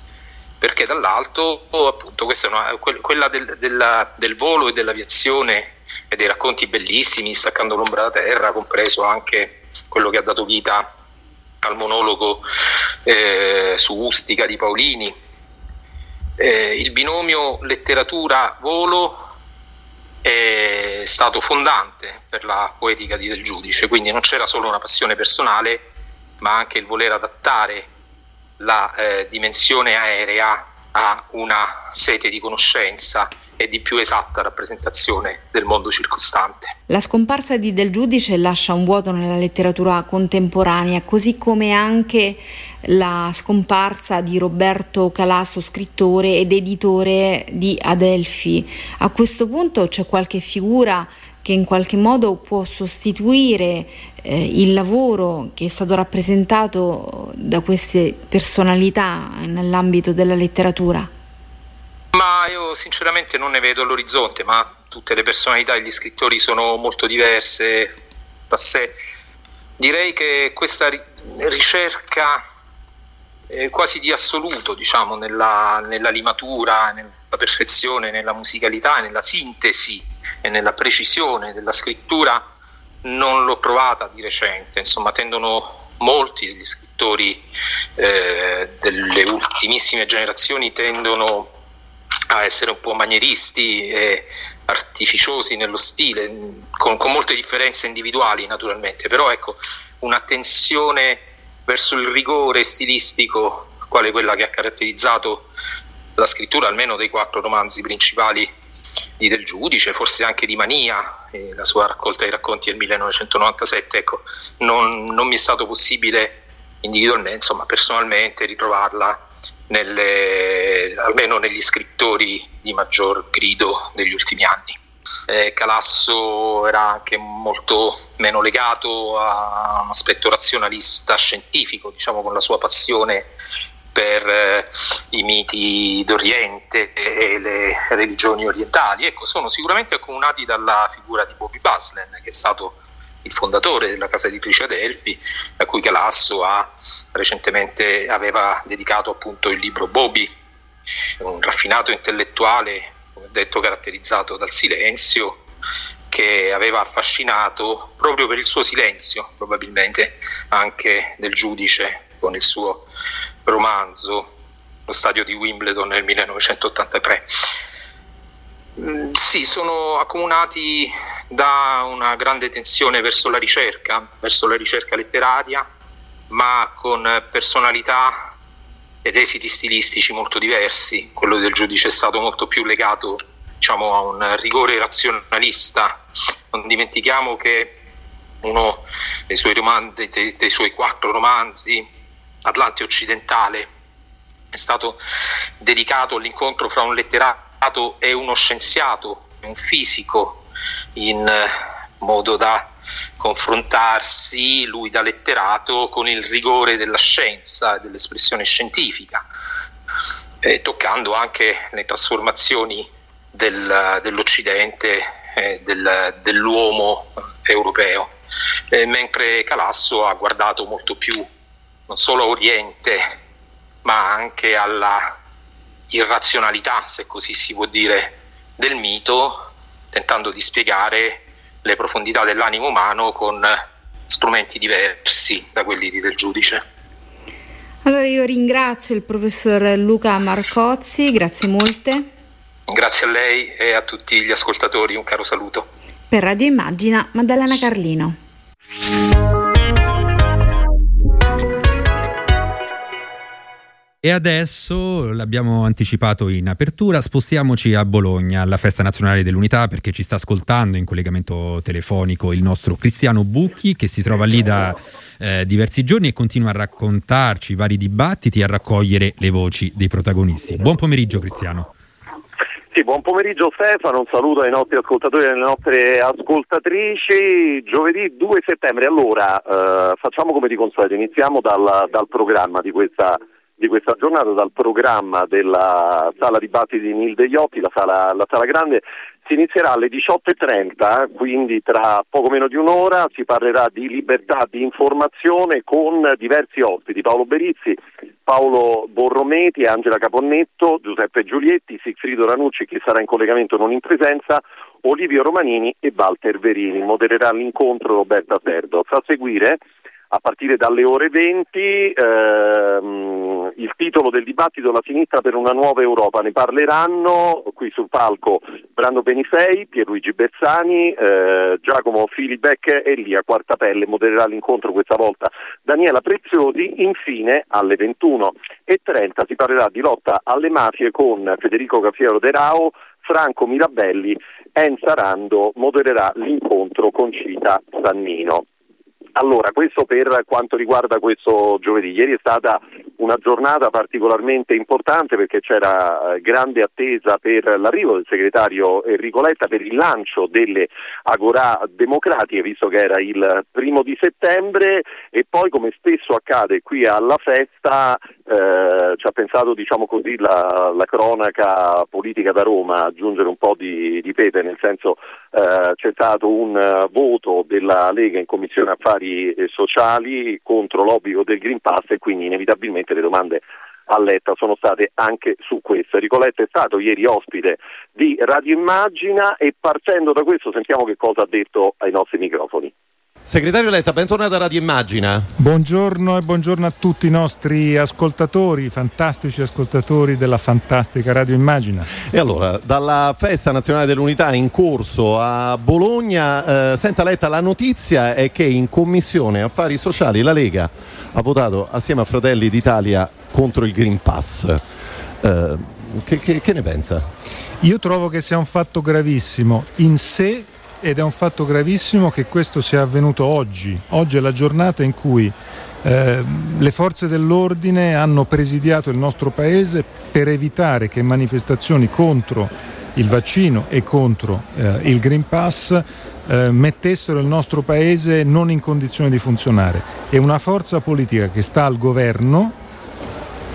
perché dall'alto, appunto, questa è quella del volo e dell'aviazione e dei racconti bellissimi, Staccando l'ombra da terra, compreso anche quello che ha dato vita al monologo su Ustica di Paolini. Il binomio letteratura-volo è stato fondante per la poetica di Del Giudice, quindi non c'era solo una passione personale, ma anche il voler adattare la dimensione aerea a una sete di conoscenza e di più esatta rappresentazione del mondo circostante. La scomparsa di Del Giudice lascia un vuoto nella letteratura contemporanea, così come anche la scomparsa di Roberto Calasso, scrittore ed editore di Adelphi. A questo punto c'è qualche figura che in qualche modo può sostituire il lavoro che è stato rappresentato da queste personalità nell'ambito della letteratura? Ma io sinceramente non ne vedo all'orizzonte, ma tutte le personalità e gli scrittori sono molto diverse da sé. Direi che questa ricerca quasi di assoluto, diciamo, nella limatura, nella perfezione, nella musicalità, nella sintesi e nella precisione della scrittura non l'ho provata di recente. Insomma, tendono molti degli scrittori delle ultimissime generazioni tendono a essere un po' manieristi e artificiosi nello stile, con molte differenze individuali naturalmente, però ecco, un'attenzione verso il rigore stilistico, quale quella che ha caratterizzato la scrittura almeno dei 4 romanzi principali di Del Giudice, forse anche di Mania, la sua raccolta di racconti del 1997, ecco, non mi è stato possibile individualmente, insomma personalmente, ritrovarla almeno negli scrittori di maggior grido degli ultimi anni. Calasso era anche molto meno legato a un aspetto razionalista scientifico, diciamo, con la sua passione per i miti d'Oriente e le religioni orientali. Ecco, sono sicuramente accomunati dalla figura di Bobby Baslen, che è stato il fondatore della casa editrice Adelphi, a cui Calasso recentemente aveva dedicato appunto il libro Bobby, un raffinato intellettuale, come detto, caratterizzato dal silenzio, che aveva affascinato proprio per il suo silenzio, probabilmente, anche Del Giudice con il suo romanzo Lo stadio di Wimbledon nel 1983. Sì, sono accomunati da una grande tensione verso la ricerca letteraria, ma con personalità ed esiti stilistici molto diversi. Quello del Giudice è stato molto più legato, diciamo, a un rigore razionalista. Non dimentichiamo che uno dei suoi 4 romanzi, Atlante occidentale, è stato dedicato all'incontro fra un letterato e uno scienziato, un fisico, in modo da confrontarsi, lui da letterato, con il rigore della scienza e dell'espressione scientifica, toccando anche le trasformazioni dell'Occidente, dell'uomo europeo, mentre Calasso ha guardato molto più non solo a Oriente ma anche alla irrazionalità, se così si può dire, del mito, tentando di spiegare le profondità dell'animo umano con strumenti diversi da quelli del Giudice. Allora io ringrazio il professor Luca Marcozzi, grazie molte. Grazie a lei e a tutti gli ascoltatori, un caro saluto. Per Radio Immagina, Maddalena Carlino. E adesso, l'abbiamo anticipato in apertura, spostiamoci a Bologna, alla Festa Nazionale dell'Unità, perché ci sta ascoltando in collegamento telefonico il nostro Cristiano Bucchi, che si trova lì da diversi giorni e continua a raccontarci vari dibattiti e a raccogliere le voci dei protagonisti. Buon pomeriggio, Cristiano. Sì, buon pomeriggio Stefano, un saluto ai nostri ascoltatori e alle nostre ascoltatrici. Giovedì 2 settembre, allora facciamo come di consueto, iniziamo dal programma di questa giornata, dal programma della sala dibattiti di Nilde Iotti, la sala grande. Si inizierà alle 18.30, quindi tra poco meno di un'ora si parlerà di libertà di informazione con diversi ospiti: Paolo Berizzi, Paolo Borrometi, Angela Caponnetto, Giuseppe Giulietti, Sigfrido Ranucci, che sarà in collegamento non in presenza, Olivio Romanini e Walter Verini. Modererà l'incontro Roberta Serdo. A seguire, a partire dalle ore 20, il titolo del dibattito: La sinistra per una nuova Europa. Ne parleranno qui sul palco Brando Benifei, Pierluigi Bersani, Giacomo Filibeck e Lia Quartapelle. Modererà l'incontro questa volta Daniela Preziosi. Infine, alle 21.30 si parlerà di lotta alle mafie con Federico Caffiero De Rao, Franco Mirabelli, Enza Rando. Modererà l'incontro Concita Sannino. Allora, questo per quanto riguarda questo giovedì. Ieri è stata una giornata particolarmente importante perché c'era grande attesa per l'arrivo del segretario Enrico Letta, per il lancio delle Agorà Democratiche, visto che era il 1 settembre, e poi, come spesso accade qui alla festa, ci ha pensato, diciamo così, la cronaca politica da Roma, aggiungere un po' di pepe, nel senso c'è stato un voto della Lega in Commissione Affari Sociali contro l'obbligo del Green Pass, e quindi inevitabilmente le domande a Letta sono state anche su questo. Enrico Letta è stato ieri ospite di Radio Immagina e, partendo da questo, sentiamo che cosa ha detto ai nostri microfoni. Segretario Letta, bentornato a Radio Immagina. Buongiorno e buongiorno a tutti i nostri ascoltatori, fantastici ascoltatori della fantastica Radio Immagina. E allora, dalla Festa Nazionale dell'Unità in corso a Bologna, senta Letta, la notizia è che in Commissione Affari Sociali la Lega ha votato assieme a Fratelli d'Italia contro il Green Pass. Che ne pensa? Io trovo che sia un fatto gravissimo in sé. Ed è un fatto gravissimo che questo sia avvenuto oggi. Oggi è la giornata in cui le forze dell'ordine hanno presidiato il nostro paese per evitare che manifestazioni contro il vaccino e contro il Green Pass mettessero il nostro paese non in condizione di funzionare. È una forza politica che sta al governo,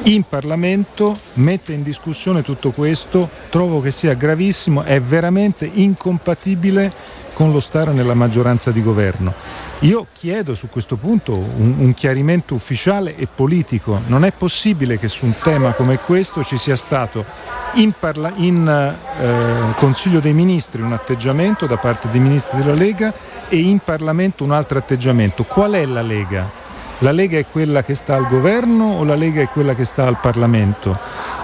in Parlamento, mette in discussione tutto questo. Trovo che sia gravissimo, è veramente incompatibile con lo stare nella maggioranza di governo. Io chiedo su questo punto un chiarimento ufficiale e politico. Non è possibile che su un tema come questo ci sia stato in Consiglio dei Ministri un atteggiamento da parte dei ministri della Lega e in Parlamento un altro atteggiamento. Qual è la Lega? La Lega è quella che sta al governo o la Lega è quella che sta al Parlamento?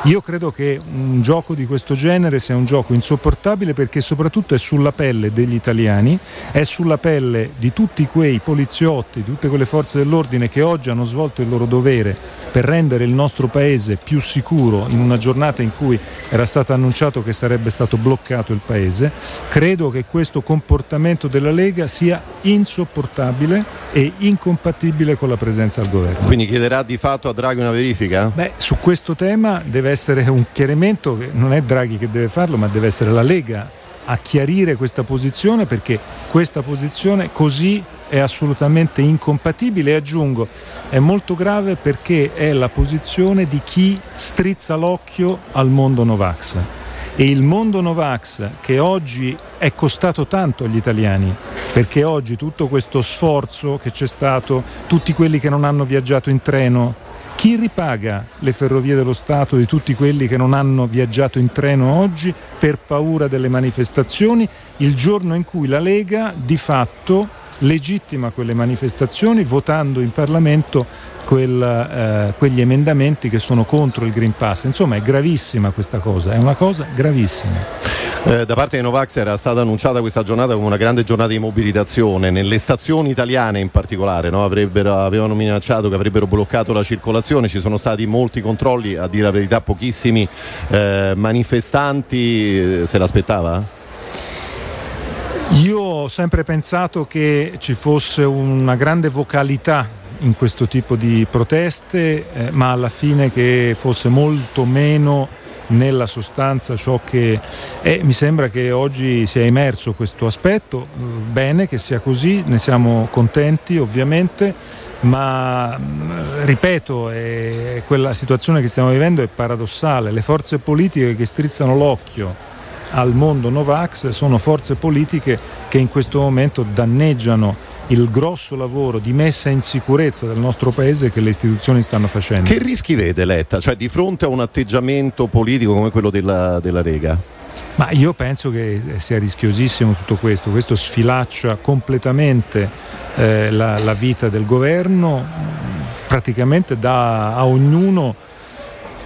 Io credo che un gioco di questo genere sia un gioco insopportabile, perché soprattutto è sulla pelle degli italiani, è sulla pelle di tutti quei poliziotti, di tutte quelle forze dell'ordine che oggi hanno svolto il loro dovere per rendere il nostro paese più sicuro in una giornata in cui era stato annunciato che sarebbe stato bloccato il paese. Credo che questo comportamento della Lega sia insopportabile e incompatibile con la presenza al governo. Quindi chiederà di fatto a Draghi una verifica? Beh, su questo tema deve essere un chiarimento che non è Draghi che deve farlo, ma deve essere la Lega a chiarire questa posizione, perché questa posizione così è assolutamente incompatibile, e aggiungo, è molto grave perché è la posizione di chi strizza l'occhio al mondo Novax. E il mondo Novax, che oggi è costato tanto agli italiani, perché oggi tutto questo sforzo che c'è stato, tutti quelli che non hanno viaggiato in treno, chi ripaga le ferrovie dello Stato di tutti quelli che non hanno viaggiato in treno oggi per paura delle manifestazioni, il giorno in cui la Lega di fatto legittima quelle manifestazioni votando in Parlamento quegli emendamenti che sono contro il Green Pass. Insomma, è gravissima questa cosa, è una cosa gravissima. Da parte dei Novax era stata annunciata questa giornata come una grande giornata di mobilitazione nelle stazioni italiane in particolare, no? Avevano minacciato che avrebbero bloccato la circolazione, ci sono stati molti controlli, a dire la verità pochissimi manifestanti. Se l'aspettava? Io ho sempre pensato che ci fosse una grande vocalità in questo tipo di proteste, ma alla fine che fosse molto meno nella sostanza ciò che mi sembra che oggi sia emerso questo aspetto. Bene che sia così, ne siamo contenti ovviamente, ma ripeto, quella situazione che stiamo vivendo è paradossale. Le forze politiche che strizzano l'occhio al mondo Novax sono forze politiche che in questo momento danneggiano il grosso lavoro di messa in sicurezza del nostro paese che le istituzioni stanno facendo. Che rischi vede Letta? Cioè, di fronte a un atteggiamento politico come quello della Lega? Ma io penso che sia rischiosissimo tutto questo. Questo sfilaccia completamente la vita del governo, praticamente dà a ognuno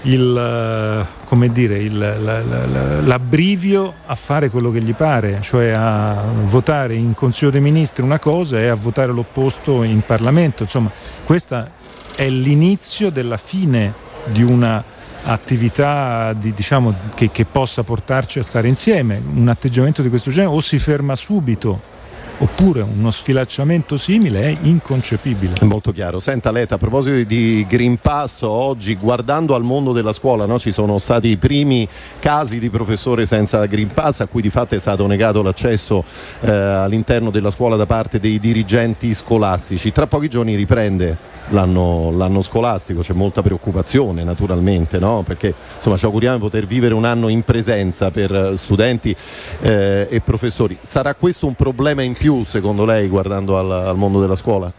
l'abbrivio a fare quello che gli pare, cioè a votare in Consiglio dei Ministri una cosa e a votare l'opposto in Parlamento. Insomma, questa è l'inizio della fine di una attività che possa portarci a stare insieme. Un atteggiamento di questo genere o si ferma subito oppure uno sfilacciamento simile è inconcepibile. È molto chiaro. Senta Letta, a proposito di Green Pass, oggi guardando al mondo della scuola, no, ci sono stati i primi casi di professore senza Green Pass a cui di fatto è stato negato l'accesso all'interno della scuola da parte dei dirigenti scolastici. Tra pochi giorni riprende l'anno scolastico, c'è molta preoccupazione naturalmente, no? Perché insomma ci auguriamo di poter vivere un anno in presenza per studenti e professori. Sarà questo un problema in più secondo lei guardando al mondo della scuola?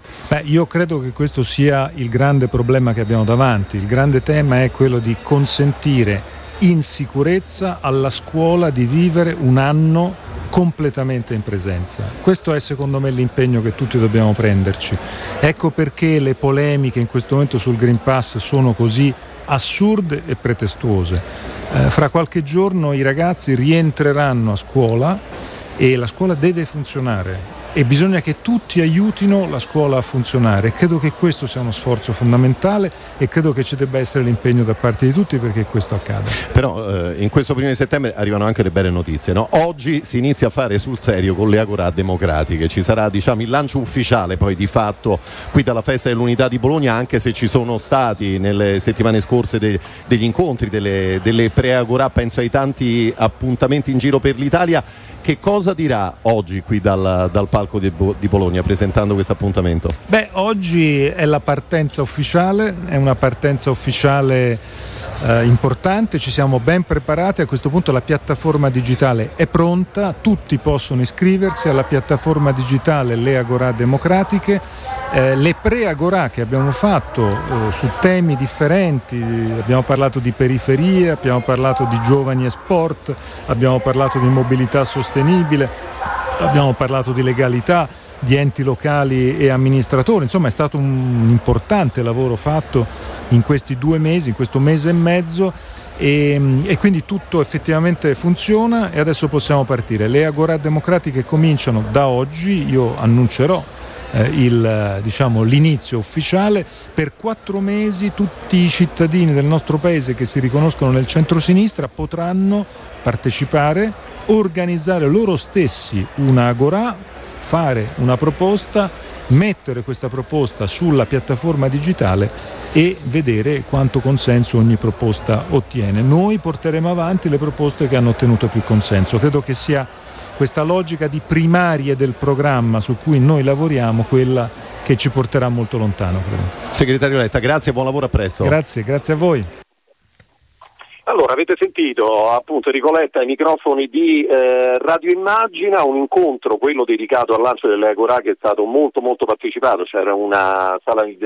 Io credo che questo sia il grande problema che abbiamo davanti. Il grande tema è quello di consentire in sicurezza alla scuola di vivere un anno completamente in presenza. Questo è secondo me l'impegno che tutti dobbiamo prenderci. Ecco perché le polemiche in questo momento sul Green Pass sono così assurde e pretestuose. Fra qualche giorno i ragazzi rientreranno a scuola e la scuola deve funzionare e bisogna che tutti aiutino la scuola a funzionare. Credo che questo sia uno sforzo fondamentale e credo che ci debba essere l'impegno da parte di tutti perché questo accada. Però in questo 1 settembre arrivano anche le belle notizie, no? Oggi si inizia a fare sul serio con le Agorà Democratiche, ci sarà il lancio ufficiale poi di fatto qui dalla Festa dell'Unità di Bologna, anche se ci sono stati nelle settimane scorse degli incontri, delle pre-Agorà, penso ai tanti appuntamenti in giro per l'Italia. Che cosa dirà oggi qui dal palco di Bologna presentando questo appuntamento? Oggi è la partenza ufficiale, è una partenza ufficiale importante, ci siamo ben preparati. A questo punto la piattaforma digitale è pronta, tutti possono iscriversi alla piattaforma digitale Le Agorà Democratiche. Le pre-Agorà che abbiamo fatto su temi differenti, abbiamo parlato di periferia, abbiamo parlato di giovani e sport, abbiamo parlato di mobilità sostenibile, abbiamo parlato di legalità, di enti locali e amministratori. Insomma, è stato un importante lavoro fatto in questi 2 mesi, in questo mese e mezzo, e quindi tutto effettivamente funziona e adesso possiamo partire. Le Agorà Democratiche cominciano da oggi, io annuncerò l'inizio ufficiale. Per 4 mesi tutti i cittadini del nostro paese che si riconoscono nel centrosinistra potranno partecipare, organizzare loro stessi una agorà, fare una proposta, mettere questa proposta sulla piattaforma digitale e vedere quanto consenso ogni proposta ottiene. Noi porteremo avanti le proposte che hanno ottenuto più consenso. Credo che sia questa logica di primarie del programma su cui noi lavoriamo, quella che ci porterà molto lontano, credo. Segretario Letta, grazie, buon lavoro, a presto. Grazie, grazie a voi. Allora, avete sentito appunto Enrico Letta ai microfoni di Radio Immagina, un incontro, quello dedicato al lancio dell'Agorà, che è stato molto molto partecipato. C'era una sala di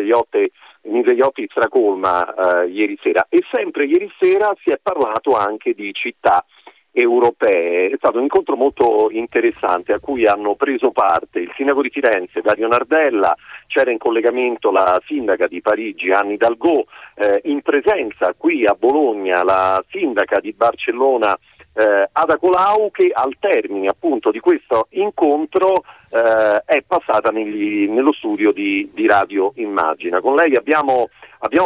Nilde Iotti stracolma ieri sera, e sempre ieri sera si è parlato anche di città europee. È stato un incontro molto interessante a cui hanno preso parte il sindaco di Firenze Dario Nardella, c'era in collegamento la sindaca di Parigi Anne Hidalgo, in presenza qui a Bologna la sindaca di Barcellona Ada Colau, che al termine appunto di questo incontro è passata nello studio di Radio Immagina. Con lei abbiamo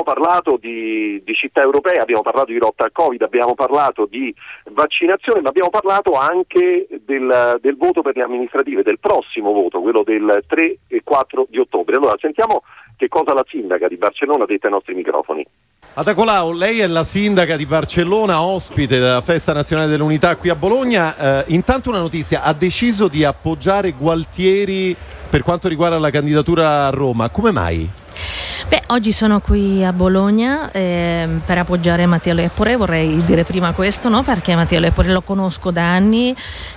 parlato di città europee, abbiamo parlato di lotta al Covid, abbiamo parlato di vaccinazione, ma abbiamo parlato anche del voto per le amministrative, del prossimo voto, quello del 3 e 4 di ottobre. Allora sentiamo che cosa la sindaca di Barcellona ha detto ai nostri microfoni. Ada Colau, lei è la sindaca di Barcellona, ospite della Festa Nazionale dell'Unità qui a Bologna. Intanto una notizia, ha deciso di appoggiare Gualtieri per quanto riguarda la candidatura a Roma, come mai? Beh, oggi sono qui a Bologna per appoggiare Matteo Lepore, vorrei dire prima questo, no? Perché Matteo Lepore lo conosco da anni,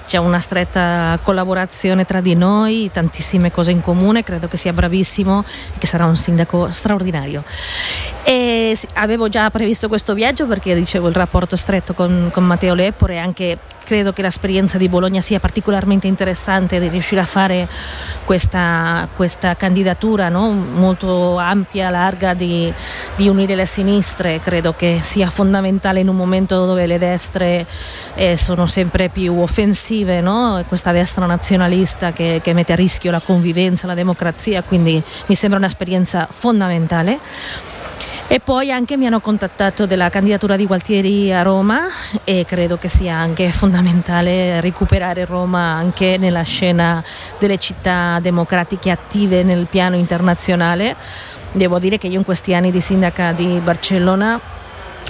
c'è una stretta collaborazione tra di noi, tantissime cose in comune, credo che sia bravissimo e che sarà un sindaco straordinario. E avevo già previsto questo viaggio perché, dicevo, il rapporto stretto con Matteo Lepore, anche credo che l'esperienza di Bologna sia particolarmente interessante, di riuscire a fare questa candidatura, no? Molto ampia, larga, di unire le sinistre, credo che sia fondamentale in un momento dove le destre sono sempre più offensive, no? Questa destra nazionalista che mette a rischio la convivenza, la democrazia, quindi mi sembra un'esperienza fondamentale. E poi anche mi hanno contattato della candidatura di Gualtieri a Roma e credo che sia anche fondamentale recuperare Roma anche nella scena delle città democratiche attive nel piano internazionale. Devo dire che io in questi anni di sindaca di Barcellona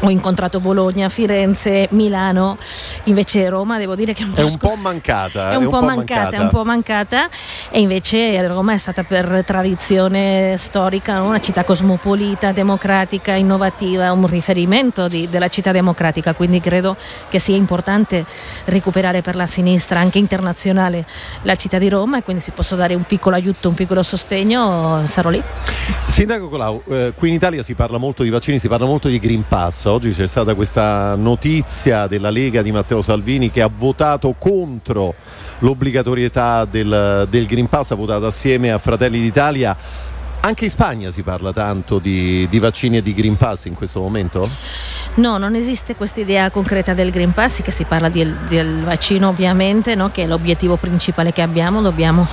ho incontrato Bologna, Firenze, Milano, invece Roma devo dire che è un po' mancata, e invece Roma è stata per tradizione storica una città cosmopolita, democratica, innovativa, un riferimento della città democratica, quindi credo che sia importante recuperare per la sinistra anche internazionale la città di Roma, e quindi se posso dare un piccolo aiuto, un piccolo sostegno, sarò lì. Sindaco Colau, qui in Italia si parla molto di vaccini, si parla molto di Green Pass. Oggi c'è stata questa notizia della Lega di Matteo Salvini che ha votato contro l'obbligatorietà del Green Pass, ha votato assieme a Fratelli d'Italia. Anche in Spagna si parla tanto di vaccini e di Green Pass in questo momento? No, non esiste questa idea concreta del Green Pass, che si parla del vaccino ovviamente, no? Che è l'obiettivo principale che abbiamo, dobbiamo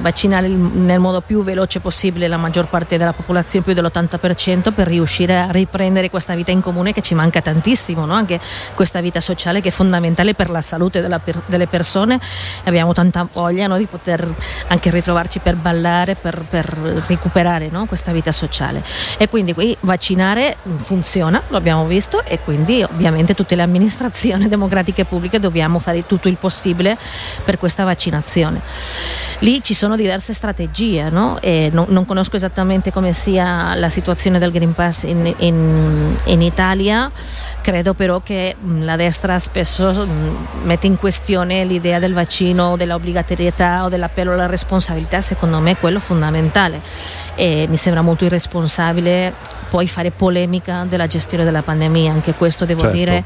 vaccinare nel modo più veloce possibile la maggior parte della popolazione, più dell'80%, per riuscire a riprendere questa vita in comune che ci manca tantissimo, no? Anche questa vita sociale che è fondamentale per la salute delle persone. Abbiamo tanta voglia, no? Di poter anche ritrovarci per ballare, per recuperare, no? Questa vita sociale, e quindi qui vaccinare funziona, lo abbiamo visto, e quindi ovviamente tutte le amministrazioni democratiche pubbliche dobbiamo fare tutto il possibile per questa vaccinazione. Lì ci sono diverse strategie, no? E non conosco esattamente come sia la situazione del Green Pass in Italia, credo però che la destra spesso mette in questione l'idea del vaccino, della obbligatorietà o dell'appello alla responsabilità. Secondo me è quello fondamentale, e mi sembra molto irresponsabile poi fare polemica della gestione della pandemia, anche questo devo dire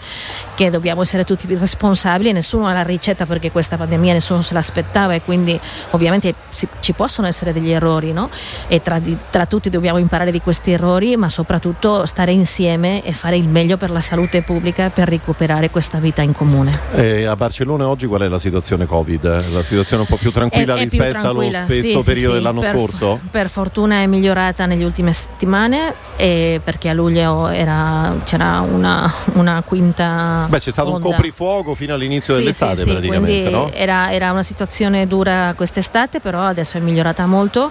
che dobbiamo essere tutti responsabili, nessuno ha la ricetta perché questa pandemia nessuno se l'aspettava, e quindi ovviamente ci possono essere degli errori, no? E tra tutti dobbiamo imparare di questi errori, ma soprattutto stare insieme e fare il meglio per la salute pubblica, per recuperare questa vita in comune. E a Barcellona oggi qual è la situazione Covid? La situazione un po' più tranquilla rispetto allo stesso periodo dell'anno scorso? Per fortuna è migliorata negli ultime settimane, e perché a luglio c'era una quinta. Beh, c'è stato un coprifuoco fino all'inizio dell'estate, praticamente, no? Era una situazione dura quest'estate, però adesso è migliorata molto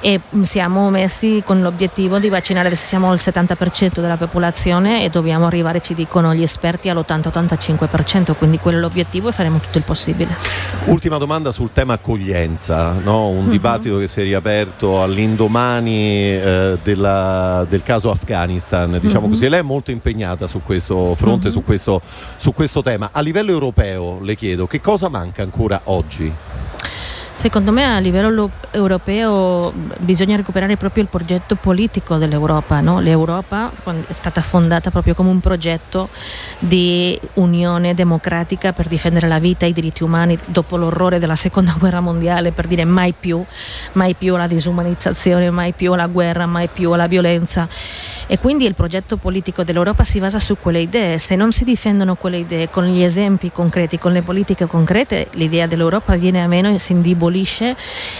e siamo messi con l'obiettivo di vaccinare, siamo al 70% della popolazione e dobbiamo arrivare, ci dicono gli esperti, all'80-85%, quindi quello è l'obiettivo e faremo tutto il possibile. Ultima domanda sul tema accoglienza, no? Un dibattito che si è riaperto all'indomani del caso Afghanistan, diciamo così. Lei è molto impegnata su questo fronte, su questo tema. A livello europeo le chiedo, che cosa manca ancora oggi? Secondo me a livello europeo bisogna recuperare proprio il progetto politico dell'Europa, no? L'Europa è stata fondata proprio come un progetto di unione democratica per difendere la vita e i diritti umani dopo l'orrore della seconda guerra mondiale, per dire mai più la disumanizzazione, mai più la guerra, mai più la violenza. E quindi il progetto politico dell'Europa si basa su quelle idee. Se non si difendono quelle idee con gli esempi concreti, con le politiche concrete, l'idea dell'Europa viene a meno e si indebolisce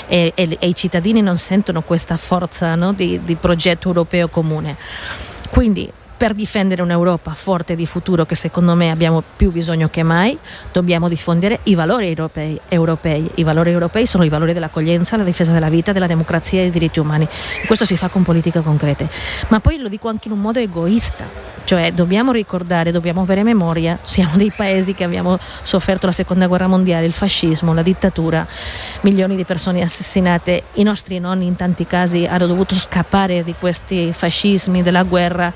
e i cittadini non sentono questa forza, no, di progetto europeo comune. Quindi per difendere un'Europa forte di futuro, che secondo me abbiamo più bisogno che mai, dobbiamo diffondere i valori europei. I valori europei sono i valori dell'accoglienza, la difesa della vita, della democrazia e dei diritti umani. Questo si fa con politiche concrete. Ma poi lo dico anche in un modo egoista, cioè dobbiamo ricordare, dobbiamo avere memoria, siamo dei paesi che abbiamo sofferto la seconda guerra mondiale, il fascismo, la dittatura, milioni di persone assassinate, i nostri nonni in tanti casi hanno dovuto scappare di questi fascismi, della guerra.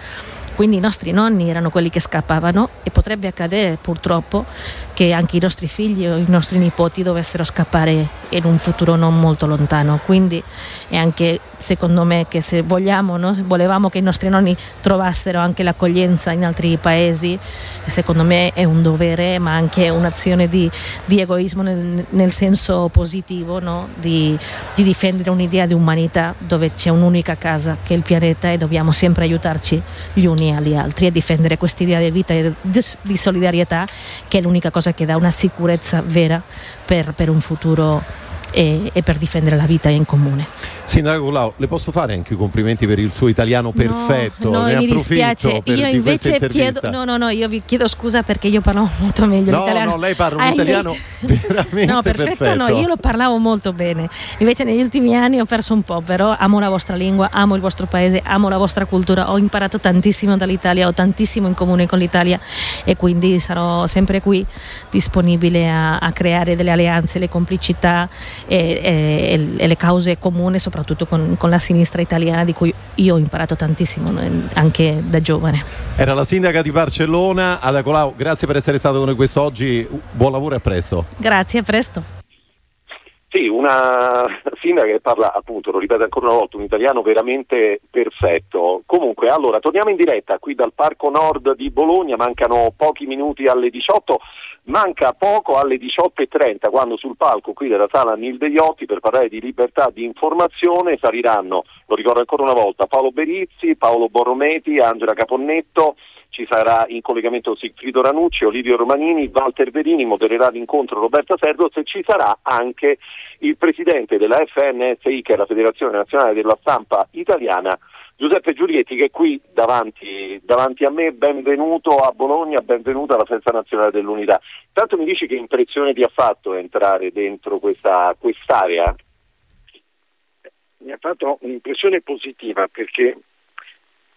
Quindi i nostri nonni erano quelli che scappavano e potrebbe accadere purtroppo che anche i nostri figli o i nostri nipoti dovessero scappare in un futuro non molto lontano. Quindi è anche, secondo me, che se vogliamo, no? Se volevamo che i nostri nonni trovassero anche l'accoglienza in altri paesi, secondo me è un dovere, ma anche un'azione di egoismo nel senso positivo, no? Di difendere un'idea di umanità dove c'è un'unica casa che è il pianeta e dobbiamo sempre aiutarci gli uni agli altri e difendere quest'idea di vita e di solidarietà, che è l'unica cosa che dà una sicurezza vera per un futuro e per difendere la vita in comune. Sindaco Colau, le posso fare anche i complimenti per il suo italiano perfetto? No, ne mi dispiace. Io invece chiedo, io vi chiedo scusa perché io parlavo molto meglio l'italiano. No, lei parla un italiano veramente perfetto. No, io lo parlavo molto bene. Invece negli ultimi anni ho perso un po', però amo la vostra lingua, amo il vostro paese, amo la vostra cultura. Ho imparato tantissimo dall'Italia, ho tantissimo in comune con l'Italia e quindi sarò sempre qui disponibile a creare delle alleanze, le complicità e le cause comuni, soprattutto con la sinistra italiana, di cui io ho imparato tantissimo anche da giovane. Era la sindaca di Barcellona, Ada Colau, grazie per essere stato con noi quest'oggi, buon lavoro e a presto. Grazie, a presto. Sì, una sindaca che parla, appunto, lo ripeto ancora una volta, un italiano veramente perfetto. Comunque, allora, torniamo in diretta qui dal Parco Nord di Bologna, mancano pochi minuti alle 18. Manca poco alle 18.30 quando sul palco qui della sala Nilde Iotti, per parlare di libertà di informazione, saliranno, lo ricordo ancora una volta, Paolo Berizzi, Paolo Borrometi, Angela Caponnetto, ci sarà in collegamento Sigfrido Ranucci, Olivio Romanini, Walter Verini, modererà l'incontro Roberta Serdos e ci sarà anche il presidente della FNSI, che è la Federazione Nazionale della Stampa Italiana, Giuseppe Giulietti, che è qui davanti a me. Benvenuto a Bologna, benvenuto alla Festa Nazionale dell'Unità. Tanto mi dici che impressione ti ha fatto entrare dentro quest'area? Mi ha fatto un'impressione positiva, perché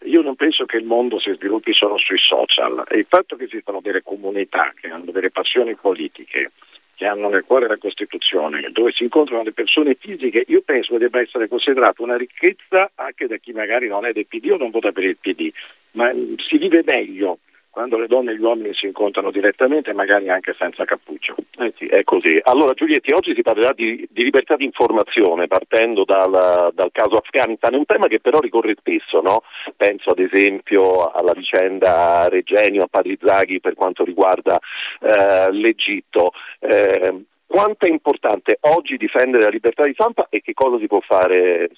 io non penso che il mondo si sviluppi solo sui social, e il fatto che esistano delle comunità che hanno delle passioni politiche, che hanno nel cuore la Costituzione, dove si incontrano le persone fisiche, io penso debba essere considerata una ricchezza anche da chi magari non è del PD o non vota per il PD, ma si vive meglio quando le donne e gli uomini si incontrano direttamente, magari anche senza cappuccio. Sì, è così. Allora Giulietti, oggi si parlerà di libertà di informazione, partendo dal caso Afghanistan, è un tema che però ricorre spesso, no? Penso ad esempio alla vicenda Regenio, a Padre Zaghi per quanto riguarda l'Egitto. Quanto è importante oggi difendere la libertà di stampa e che cosa si può fare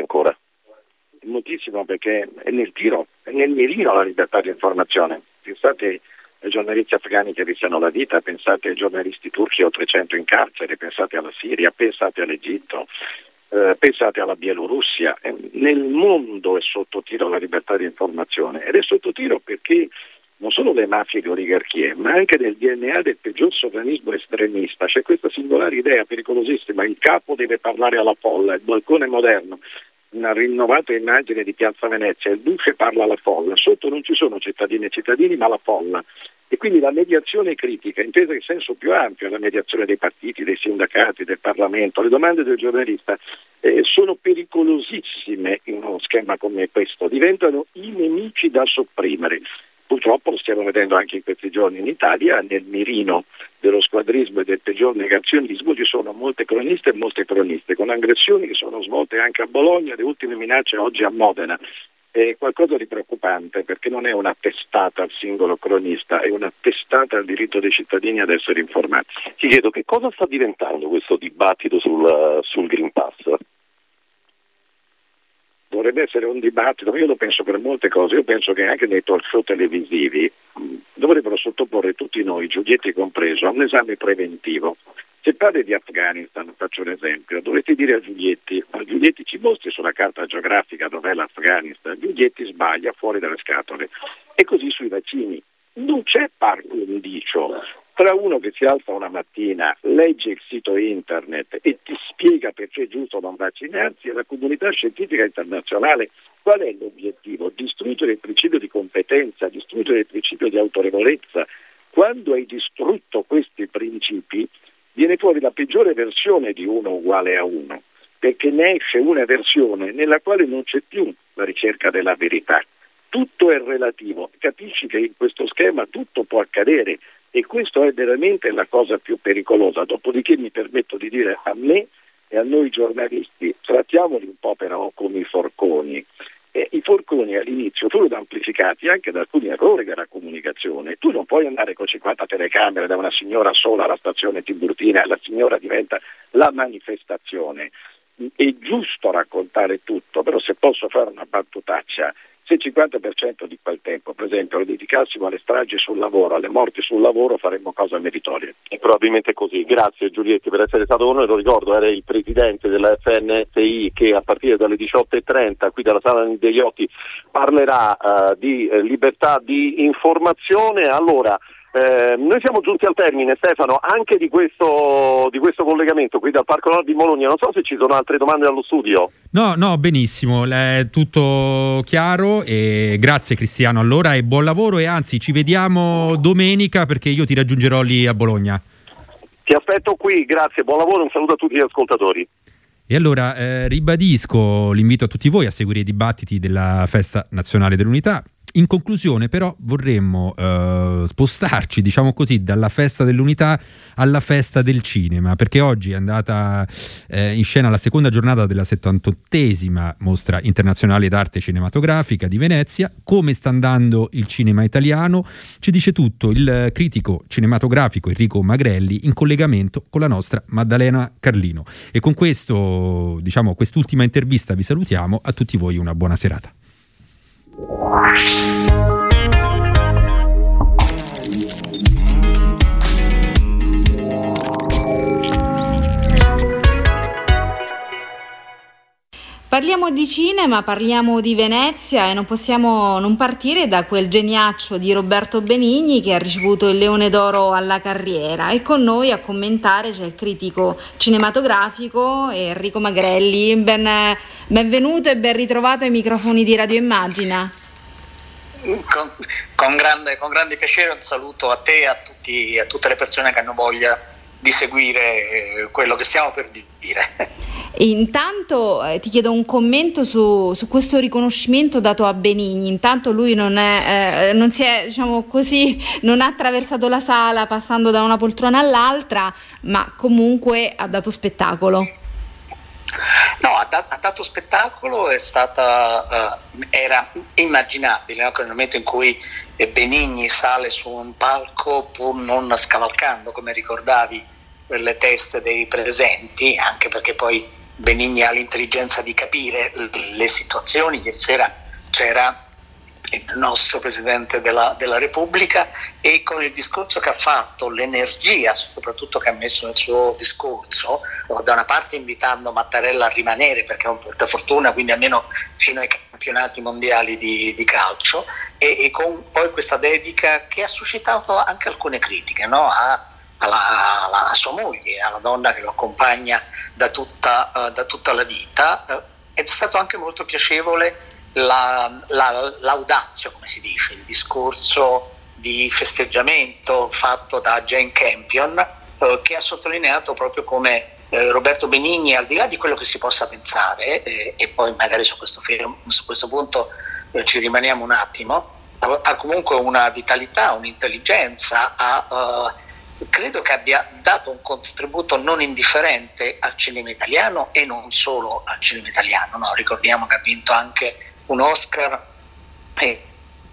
ancora? Moltissimo, perché è nel mirino la libertà di informazione. Pensate ai giornalisti afghani che rischiano la vita, pensate ai giornalisti turchi, oltre 100 in carcere, pensate alla Siria, pensate all'Egitto, Pensate alla Bielorussia, nel mondo è sotto tiro la libertà di informazione, ed è sotto tiro perché non solo le mafie e le oligarchie, ma anche nel DNA del peggior sovranismo estremista. C'è questa singolare idea pericolosissima: il capo deve parlare alla folla, il balcone moderno, una rinnovata immagine di Piazza Venezia, il duce parla alla folla, sotto non ci sono cittadine e cittadini ma la folla. E quindi la mediazione critica, intesa in senso più ampio, la mediazione dei partiti, dei sindacati, del Parlamento, le domande del giornalista, sono pericolosissime in uno schema come questo, diventano i nemici da sopprimere. Purtroppo lo stiamo vedendo anche in questi giorni in Italia, nel mirino dello squadrismo e del peggior negazionismo ci sono molte croniste e molte croniste, con aggressioni che sono svolte anche a Bologna, le ultime minacce oggi a Modena. È qualcosa di preoccupante, perché non è una testata al singolo cronista, è una testata al diritto dei cittadini ad essere informati. Ti chiedo, che cosa sta diventando questo dibattito sul Green Pass? Dovrebbe essere un dibattito, io lo penso per molte cose, io penso che anche nei talk show televisivi dovrebbero sottoporre tutti noi, Giulietti compreso, a un esame preventivo. Se parli di Afghanistan, faccio un esempio, dovresti dire a Giulietti ci mostri sulla carta geografica dov'è l'Afghanistan, Giulietti sbaglia fuori dalle scatole. E così sui vaccini, non c'è par condicio tra uno che si alza una mattina, legge il sito internet e ti spiega perché è giusto non vaccinarsi, e la comunità scientifica internazionale. Qual è l'obiettivo? Distruggere il principio di competenza, distruggere il principio di autorevolezza. Quando hai distrutto questi principi viene fuori la peggiore versione di uno uguale a uno, perché ne esce una versione nella quale non c'è più la ricerca della verità. Tutto è relativo, capisci che in questo schema tutto può accadere, e questo è veramente la cosa più pericolosa. Dopodiché mi permetto di dire a me e a noi giornalisti, trattiamoli un po' però come i forconi. I forconi all'inizio furono amplificati anche da alcuni errori della comunicazione. Tu non puoi andare con 50 telecamere da una signora sola alla stazione Tiburtina, la signora diventa la manifestazione. È giusto raccontare tutto, però se posso fare una battutaccia, se il 50% di quel tempo, per esempio, lo dedicassimo alle stragi sul lavoro, alle morti sul lavoro, faremmo cose meritorie. E probabilmente così. Grazie Giulietti per essere stato con noi, lo ricordo, era il presidente della FNSI che a partire dalle 18:30 qui dalla sala Nilde Iotti parlerà di libertà di informazione. Allora, noi siamo giunti al termine, Stefano, anche di questo collegamento qui dal Parco Nord di Bologna. Non so se ci sono altre domande dallo studio. No, benissimo, è tutto chiaro, e grazie Cristiano allora, e buon lavoro, e anzi ci vediamo domenica perché io ti raggiungerò lì a Bologna. Ti aspetto qui, grazie, buon lavoro, un saluto a tutti gli ascoltatori. E allora ribadisco l'invito a tutti voi a seguire i dibattiti della Festa Nazionale dell'Unità. In conclusione però vorremmo spostarci, diciamo così, dalla Festa dell'Unità alla Festa del Cinema, perché oggi è andata in scena la seconda giornata della 78esima Mostra Internazionale d'Arte Cinematografica di Venezia. Come sta andando il cinema italiano? Ci dice tutto il critico cinematografico Enrico Magrelli in collegamento con la nostra Maddalena Carlino. E con questo, diciamo, quest'ultima intervista vi salutiamo. A tutti voi una buona serata. Parliamo di cinema, parliamo di Venezia e non possiamo non partire da quel geniaccio di Roberto Benigni che ha ricevuto il Leone d'Oro alla carriera, e con noi a commentare c'è il critico cinematografico Enrico Magrelli. Benvenuto e ben ritrovato ai microfoni di Radio Immagina. Con grande piacere, un saluto a te e a tutte le persone che hanno voglia di seguire quello che stiamo per dire. Intanto ti chiedo un commento su questo riconoscimento dato a Benigni. Intanto lui non ha attraversato la sala passando da una poltrona all'altra, ma comunque ha dato spettacolo. No, ha dato spettacolo, era immaginabile, no? Che nel momento in cui Benigni sale su un palco, pur non scavalcando, come ricordavi, le teste dei presenti, anche perché poi Benigni ha l'intelligenza di capire le situazioni. Ieri sera c'era il nostro Presidente della Repubblica, e con il discorso che ha fatto, l'energia soprattutto che ha messo nel suo discorso, da una parte invitando Mattarella a rimanere perché è un portafortuna, quindi almeno fino ai campionati mondiali di calcio, e con poi questa dedica che ha suscitato anche alcune critiche, no? Alla sua moglie, alla donna che lo accompagna da tutta la vita. Ed è stato anche molto piacevole l'audazio, come si dice, il discorso di festeggiamento fatto da Jane Campion, che ha sottolineato proprio come Roberto Benigni, al di là di quello che si possa pensare, e poi magari su questo punto ci rimaniamo un attimo, ha comunque una vitalità, un'intelligenza, credo che abbia dato un contributo non indifferente al cinema italiano, e non solo al cinema italiano, no? Ricordiamo che ha vinto anche un Oscar e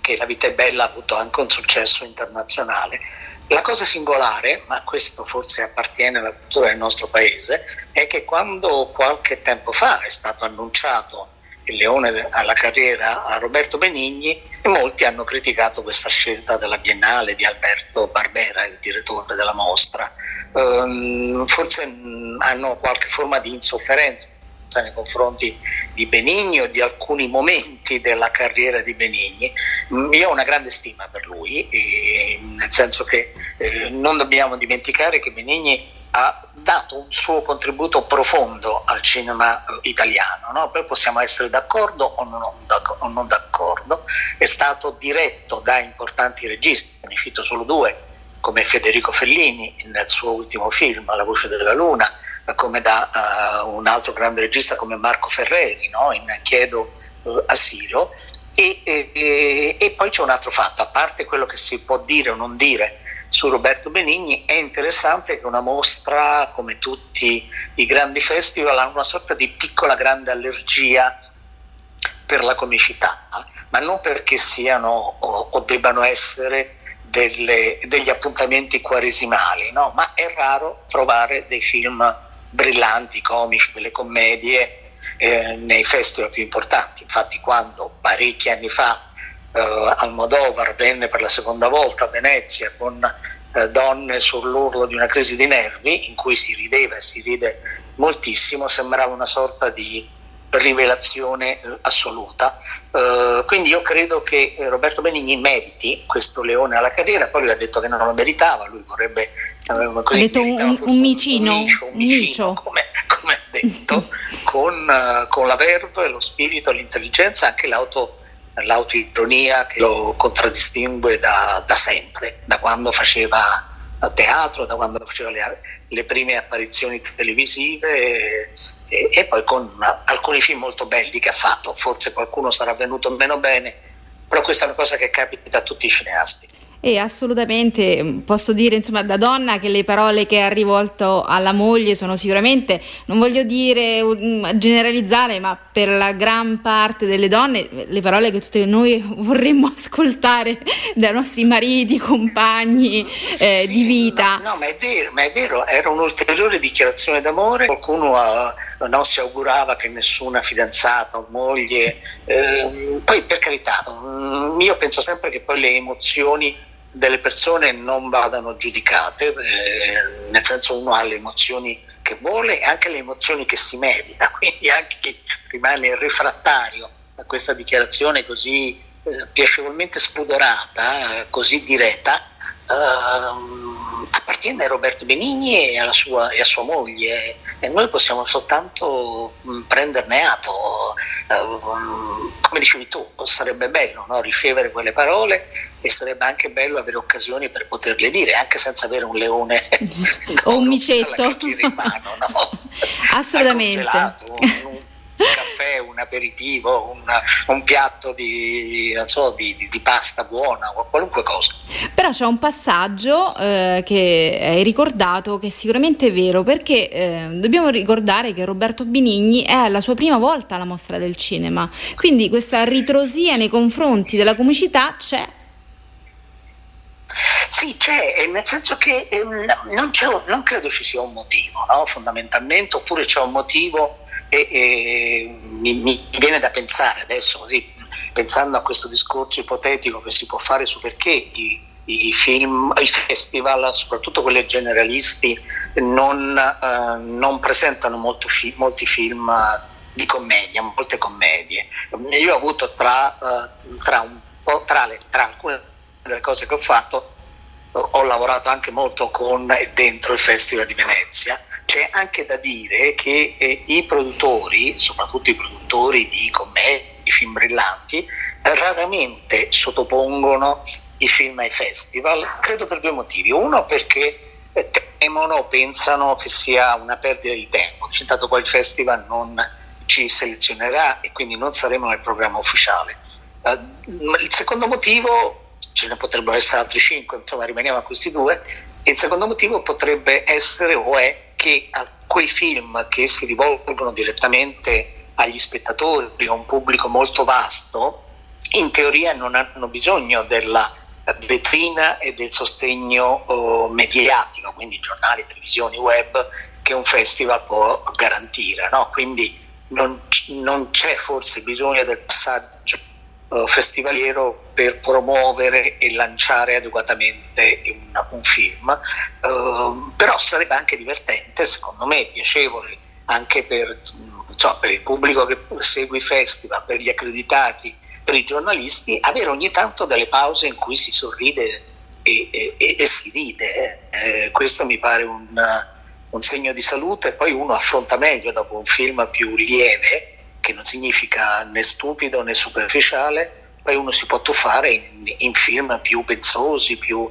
che La vita è bella ha avuto anche un successo internazionale. La cosa singolare, ma questo forse appartiene alla cultura del nostro paese, è che quando qualche tempo fa è stato annunciato il leone alla carriera a Roberto Benigni, molti hanno criticato questa scelta della Biennale di Alberto Barbera, il direttore della mostra. Forse hanno qualche forma di insofferenza nei confronti di Benigni o di alcuni momenti della carriera di Benigni. Io ho una grande stima per lui, nel senso che non dobbiamo dimenticare che Benigni ha dato un suo contributo profondo al cinema italiano, no? Poi possiamo essere d'accordo o non d'accordo. È stato diretto da importanti registi, ne cito solo due, come Federico Fellini nel suo ultimo film La voce della luna, come da un altro grande regista come Marco Ferreri, no? In Chiedo asilo. E poi c'è un altro fatto, a parte quello che si può dire o non dire su Roberto Benigni, è interessante che una mostra, come tutti i grandi festival, ha una sorta di piccola grande allergia per la comicità, ma non perché siano o debbano essere degli appuntamenti quaresimali, no? Ma è raro trovare dei film brillanti, comici, delle commedie nei festival più importanti. Infatti, quando parecchi anni fa Almodovar venne per la seconda volta a Venezia con Donne sull'orlo di una crisi di nervi, in cui si rideva e si ride moltissimo, sembrava una sorta di rivelazione assoluta. Quindi io credo che Roberto Benigni meriti questo leone alla carriera. Poi lui ha detto che non lo meritava, lui vorrebbe un micino, come ha detto, con la verve, lo spirito, l'intelligenza, anche l'autoironia che lo contraddistingue da sempre, da quando faceva teatro, da quando faceva le prime apparizioni televisive, e poi con alcuni film molto belli che ha fatto. Forse qualcuno sarà venuto meno bene, però questa è una cosa che capita a tutti i cineasti. E assolutamente, posso dire, insomma, da donna, che le parole che ha rivolto alla moglie sono sicuramente, non voglio dire generalizzare, ma per la gran parte delle donne, le parole che tutte noi vorremmo ascoltare dai nostri mariti, compagni di vita. No, ma è vero, era un'ulteriore dichiarazione d'amore. Qualcuno non si augurava che nessuna fidanzata o moglie, poi per carità, io penso sempre che poi le emozioni delle persone non vadano giudicate, nel senso, uno ha le emozioni che vuole e anche le emozioni che si merita, quindi anche chi rimane refrattario a questa dichiarazione così piacevolmente spudorata, così diretta, appartiene a Roberto Benigni e a sua moglie, e noi possiamo soltanto prenderne atto. Come dicevi tu, sarebbe bello, no? Ricevere quelle parole, e sarebbe anche bello avere occasioni per poterle dire, anche senza avere un leone o un micetto in mano, no? Assolutamente. Un caffè, un aperitivo, un piatto di pasta buona, o qualunque cosa. Però c'è un passaggio che hai ricordato, che è sicuramente vero, perché dobbiamo ricordare che Roberto Benigni è la sua prima volta alla Mostra del Cinema, quindi questa ritrosia nei confronti della comicità c'è. Sì, c'è, nel senso che non credo ci sia un motivo, no? Fondamentalmente, oppure c'è un motivo. E mi viene da pensare adesso, così pensando a questo discorso ipotetico che si può fare su perché i film, i festival, soprattutto quelli generalisti, non presentano molti film di commedia, molte commedie. Io ho avuto tra alcune delle cose che ho fatto, ho lavorato anche molto con e dentro il Festival di Venezia. C'è anche da dire che i produttori, soprattutto i produttori di commedie, di film brillanti, raramente sottopongono i film ai festival, credo per due motivi. Uno, perché temono, pensano che sia una perdita di tempo, intanto poi il festival non ci selezionerà e quindi non saremo nel programma ufficiale. Il secondo motivo, ce ne potrebbero essere altri 5, insomma rimaniamo a questi due, il secondo motivo potrebbe essere o è che quei film che si rivolgono direttamente agli spettatori, a un pubblico molto vasto, in teoria non hanno bisogno della vetrina e del sostegno mediatico, quindi giornali, televisioni, web, che un festival può garantire, no? Quindi non c'è forse bisogno del passaggio festivaliero per promuovere e lanciare adeguatamente un film, però sarebbe anche divertente, secondo me, piacevole anche per il pubblico che segue i festival, per gli accreditati, per i giornalisti, avere ogni tanto delle pause in cui si sorride e si ride. Questo mi pare un segno di salute, e poi uno affronta meglio dopo un film più lieve, che non significa né stupido né superficiale, poi uno si può tuffare in film più pensosi, più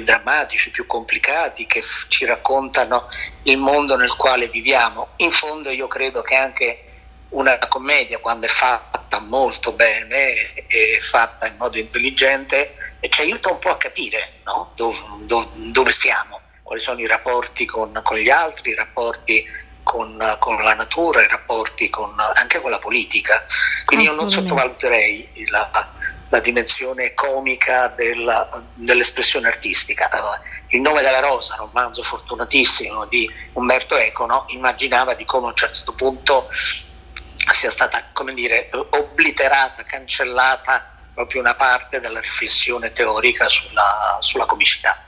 drammatici, più complicati, che ci raccontano il mondo nel quale viviamo. In fondo io credo che anche una commedia, quando è fatta molto bene e fatta in modo intelligente, ci aiuta un po' a capire, no? dove siamo, quali sono i rapporti con gli altri, i rapporti con la natura, i rapporti anche con la politica. Quindi io non sottovaluterei la dimensione comica dell'espressione artistica. Il nome della rosa, romanzo fortunatissimo di Umberto Eco, no? Immaginava di come a un certo punto sia stata, come dire, obliterata, cancellata proprio una parte della riflessione teorica sulla comicità.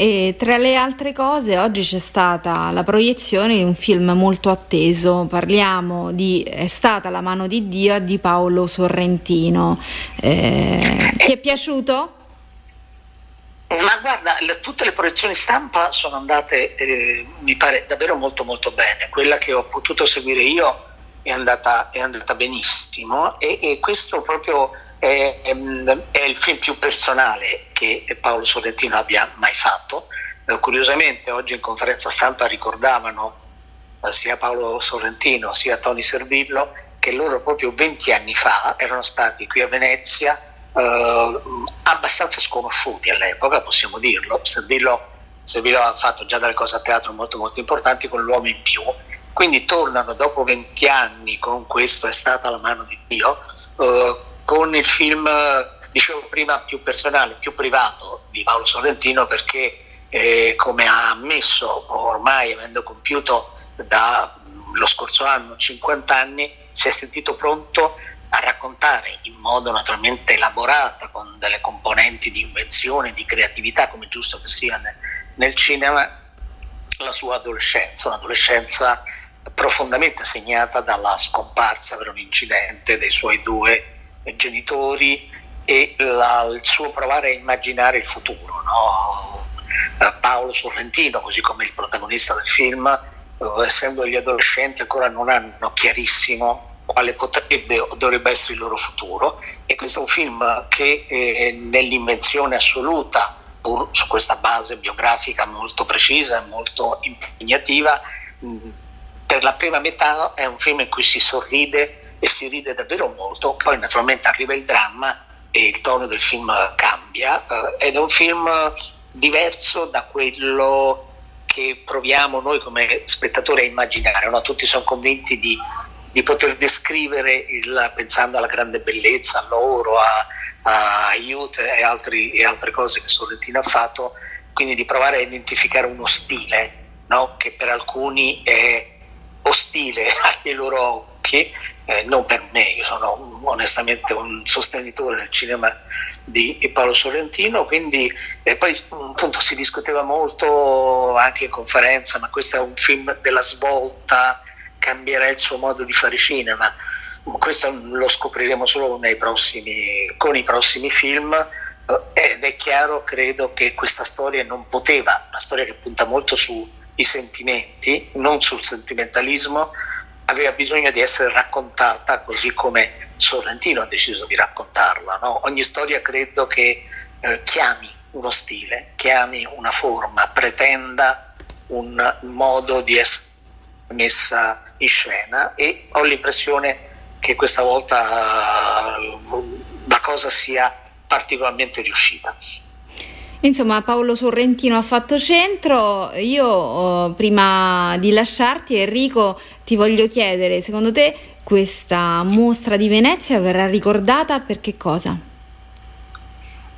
E tra le altre cose oggi c'è stata la proiezione di un film molto atteso, parliamo di È stata la mano di Dio di Paolo Sorrentino. Ti è piaciuto? Ma guarda, tutte le proiezioni stampa sono andate mi pare davvero molto molto bene, quella che ho potuto seguire io è andata benissimo, e questo proprio è il film più personale che Paolo Sorrentino abbia mai fatto. Curiosamente oggi in conferenza stampa ricordavano sia Paolo Sorrentino sia Tony Servillo che loro proprio 20 anni fa erano stati qui a Venezia, abbastanza sconosciuti all'epoca, possiamo dirlo. Servillo ha fatto già delle cose a teatro molto molto importanti con L'uomo in più, quindi tornano dopo 20 anni con questo È stata la mano di Dio, con il film, dicevo prima, più personale, più privato di Paolo Sorrentino, perché come ha ammesso ormai, avendo compiuto lo scorso anno 50 anni, si è sentito pronto a raccontare in modo naturalmente elaborato, con delle componenti di invenzione, di creatività, come è giusto che sia nel cinema, la sua adolescenza, un'adolescenza profondamente segnata dalla scomparsa per un incidente dei suoi due genitori e il suo provare a immaginare il futuro, no? Paolo Sorrentino, così come il protagonista del film, essendo gli adolescenti, ancora non hanno chiarissimo quale potrebbe o dovrebbe essere il loro futuro, e questo è un film che nell'invenzione assoluta, pur su questa base biografica molto precisa e molto impegnativa, per la prima metà è un film in cui si sorride e si ride davvero molto, poi naturalmente arriva il dramma e il tono del film cambia, ed è un film diverso da quello che proviamo noi come spettatori a immaginare, no? Tutti sono convinti di poter descrivere pensando alla grande bellezza, all'oro, a Aiuto e altre cose che Sorrentino ha fatto, quindi di provare a identificare uno stile, no? Che per alcuni è ostile ai loro Bucchi, non per me, io sono onestamente un sostenitore del cinema di Paolo Sorrentino, quindi poi appunto si discuteva molto anche in conferenza, ma questo è un film della svolta, cambierà il suo modo di fare cinema. Questo lo scopriremo solo con i prossimi film, ed è chiaro, credo, che questa storia non poteva, una storia che punta molto sui sentimenti, non sul sentimentalismo, aveva bisogno di essere raccontata così come Sorrentino ha deciso di raccontarla, no? Ogni storia credo che chiami uno stile, chiami una forma, pretenda un modo di essere messa in scena, e ho l'impressione che questa volta la cosa sia particolarmente riuscita. Insomma, Paolo Sorrentino ha fatto centro. Io prima di lasciarti, Enrico, ti voglio chiedere, secondo te questa mostra di Venezia verrà ricordata per che cosa?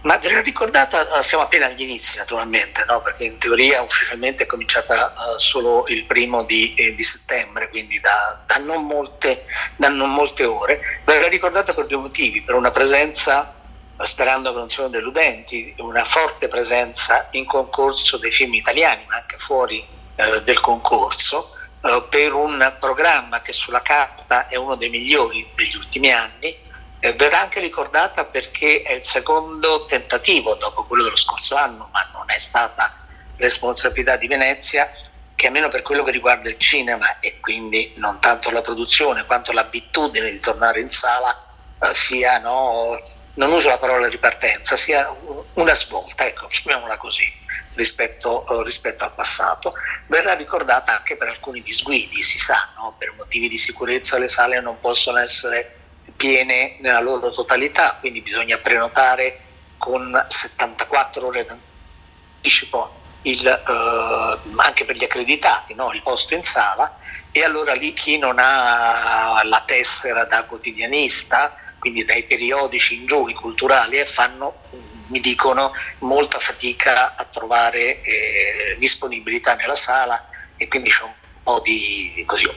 Ma verrà ricordata, siamo appena agli inizi naturalmente, no? Perché in teoria ufficialmente è cominciata solo il 1° di settembre, quindi da non molte ore. Verrà ricordata per due motivi: per una presenza, sperando che non siano deludenti, una forte presenza in concorso dei film italiani, ma anche fuori del concorso, per un programma che sulla carta è uno dei migliori degli ultimi anni. Verrà anche ricordata perché è il secondo tentativo, dopo quello dello scorso anno, ma non è stata responsabilità di Venezia, che almeno per quello che riguarda il cinema, e quindi non tanto la produzione quanto l'abitudine di tornare in sala, sia, no, non uso la parola ripartenza, sia una svolta, ecco, chiamiamola così, rispetto al passato. Verrà ricordata anche per alcuni disguidi, si sa, no? Per motivi di sicurezza le sale non possono essere piene nella loro totalità, quindi bisogna prenotare con 74 ore d'anticipo anche per gli accreditati, no? Il posto in sala, e allora lì chi non ha la tessera da quotidianista, quindi dai periodici in giù, i culturali, mi dicono, molta fatica a trovare disponibilità nella sala, e quindi c'è un po'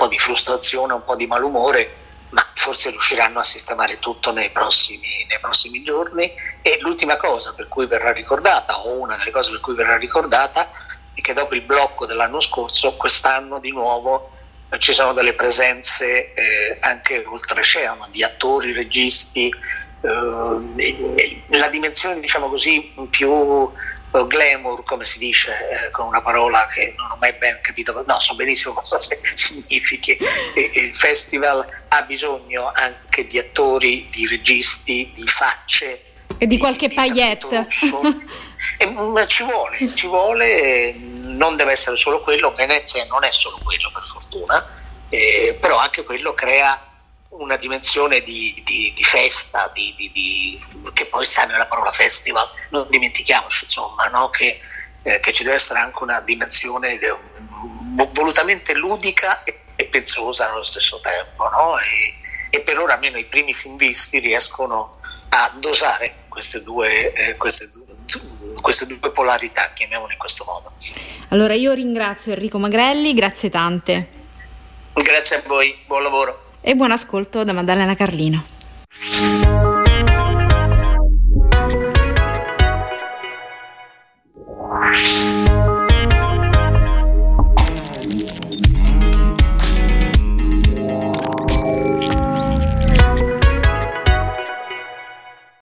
di frustrazione, un po' di malumore, ma forse riusciranno a sistemare tutto nei prossimi giorni. E l'ultima cosa per cui verrà ricordata, o una delle cose per cui verrà ricordata, è che dopo il blocco dell'anno scorso, quest'anno di nuovo ci sono delle presenze anche oltreoceano, di attori, registi, la dimensione, diciamo così, più glamour, come si dice, con una parola che non ho mai ben capito, no, so benissimo cosa significhi. Il festival ha bisogno anche di attori, di registi, di facce e di qualche paillette. Ci vuole, non deve essere solo quello. Venezia non è solo quello, per fortuna, però anche quello crea una dimensione di festa, che poi sta nella parola festival, non dimentichiamoci, insomma, no? Che ci deve essere anche una dimensione volutamente ludica e pensosa allo stesso tempo, no? E per ora almeno i primi film visti riescono a dosare queste due polarità, chiamiamole in questo modo. Allora io ringrazio Enrico Magrelli, grazie tante. Grazie a voi, buon lavoro. E buon ascolto da Maddalena Carlino.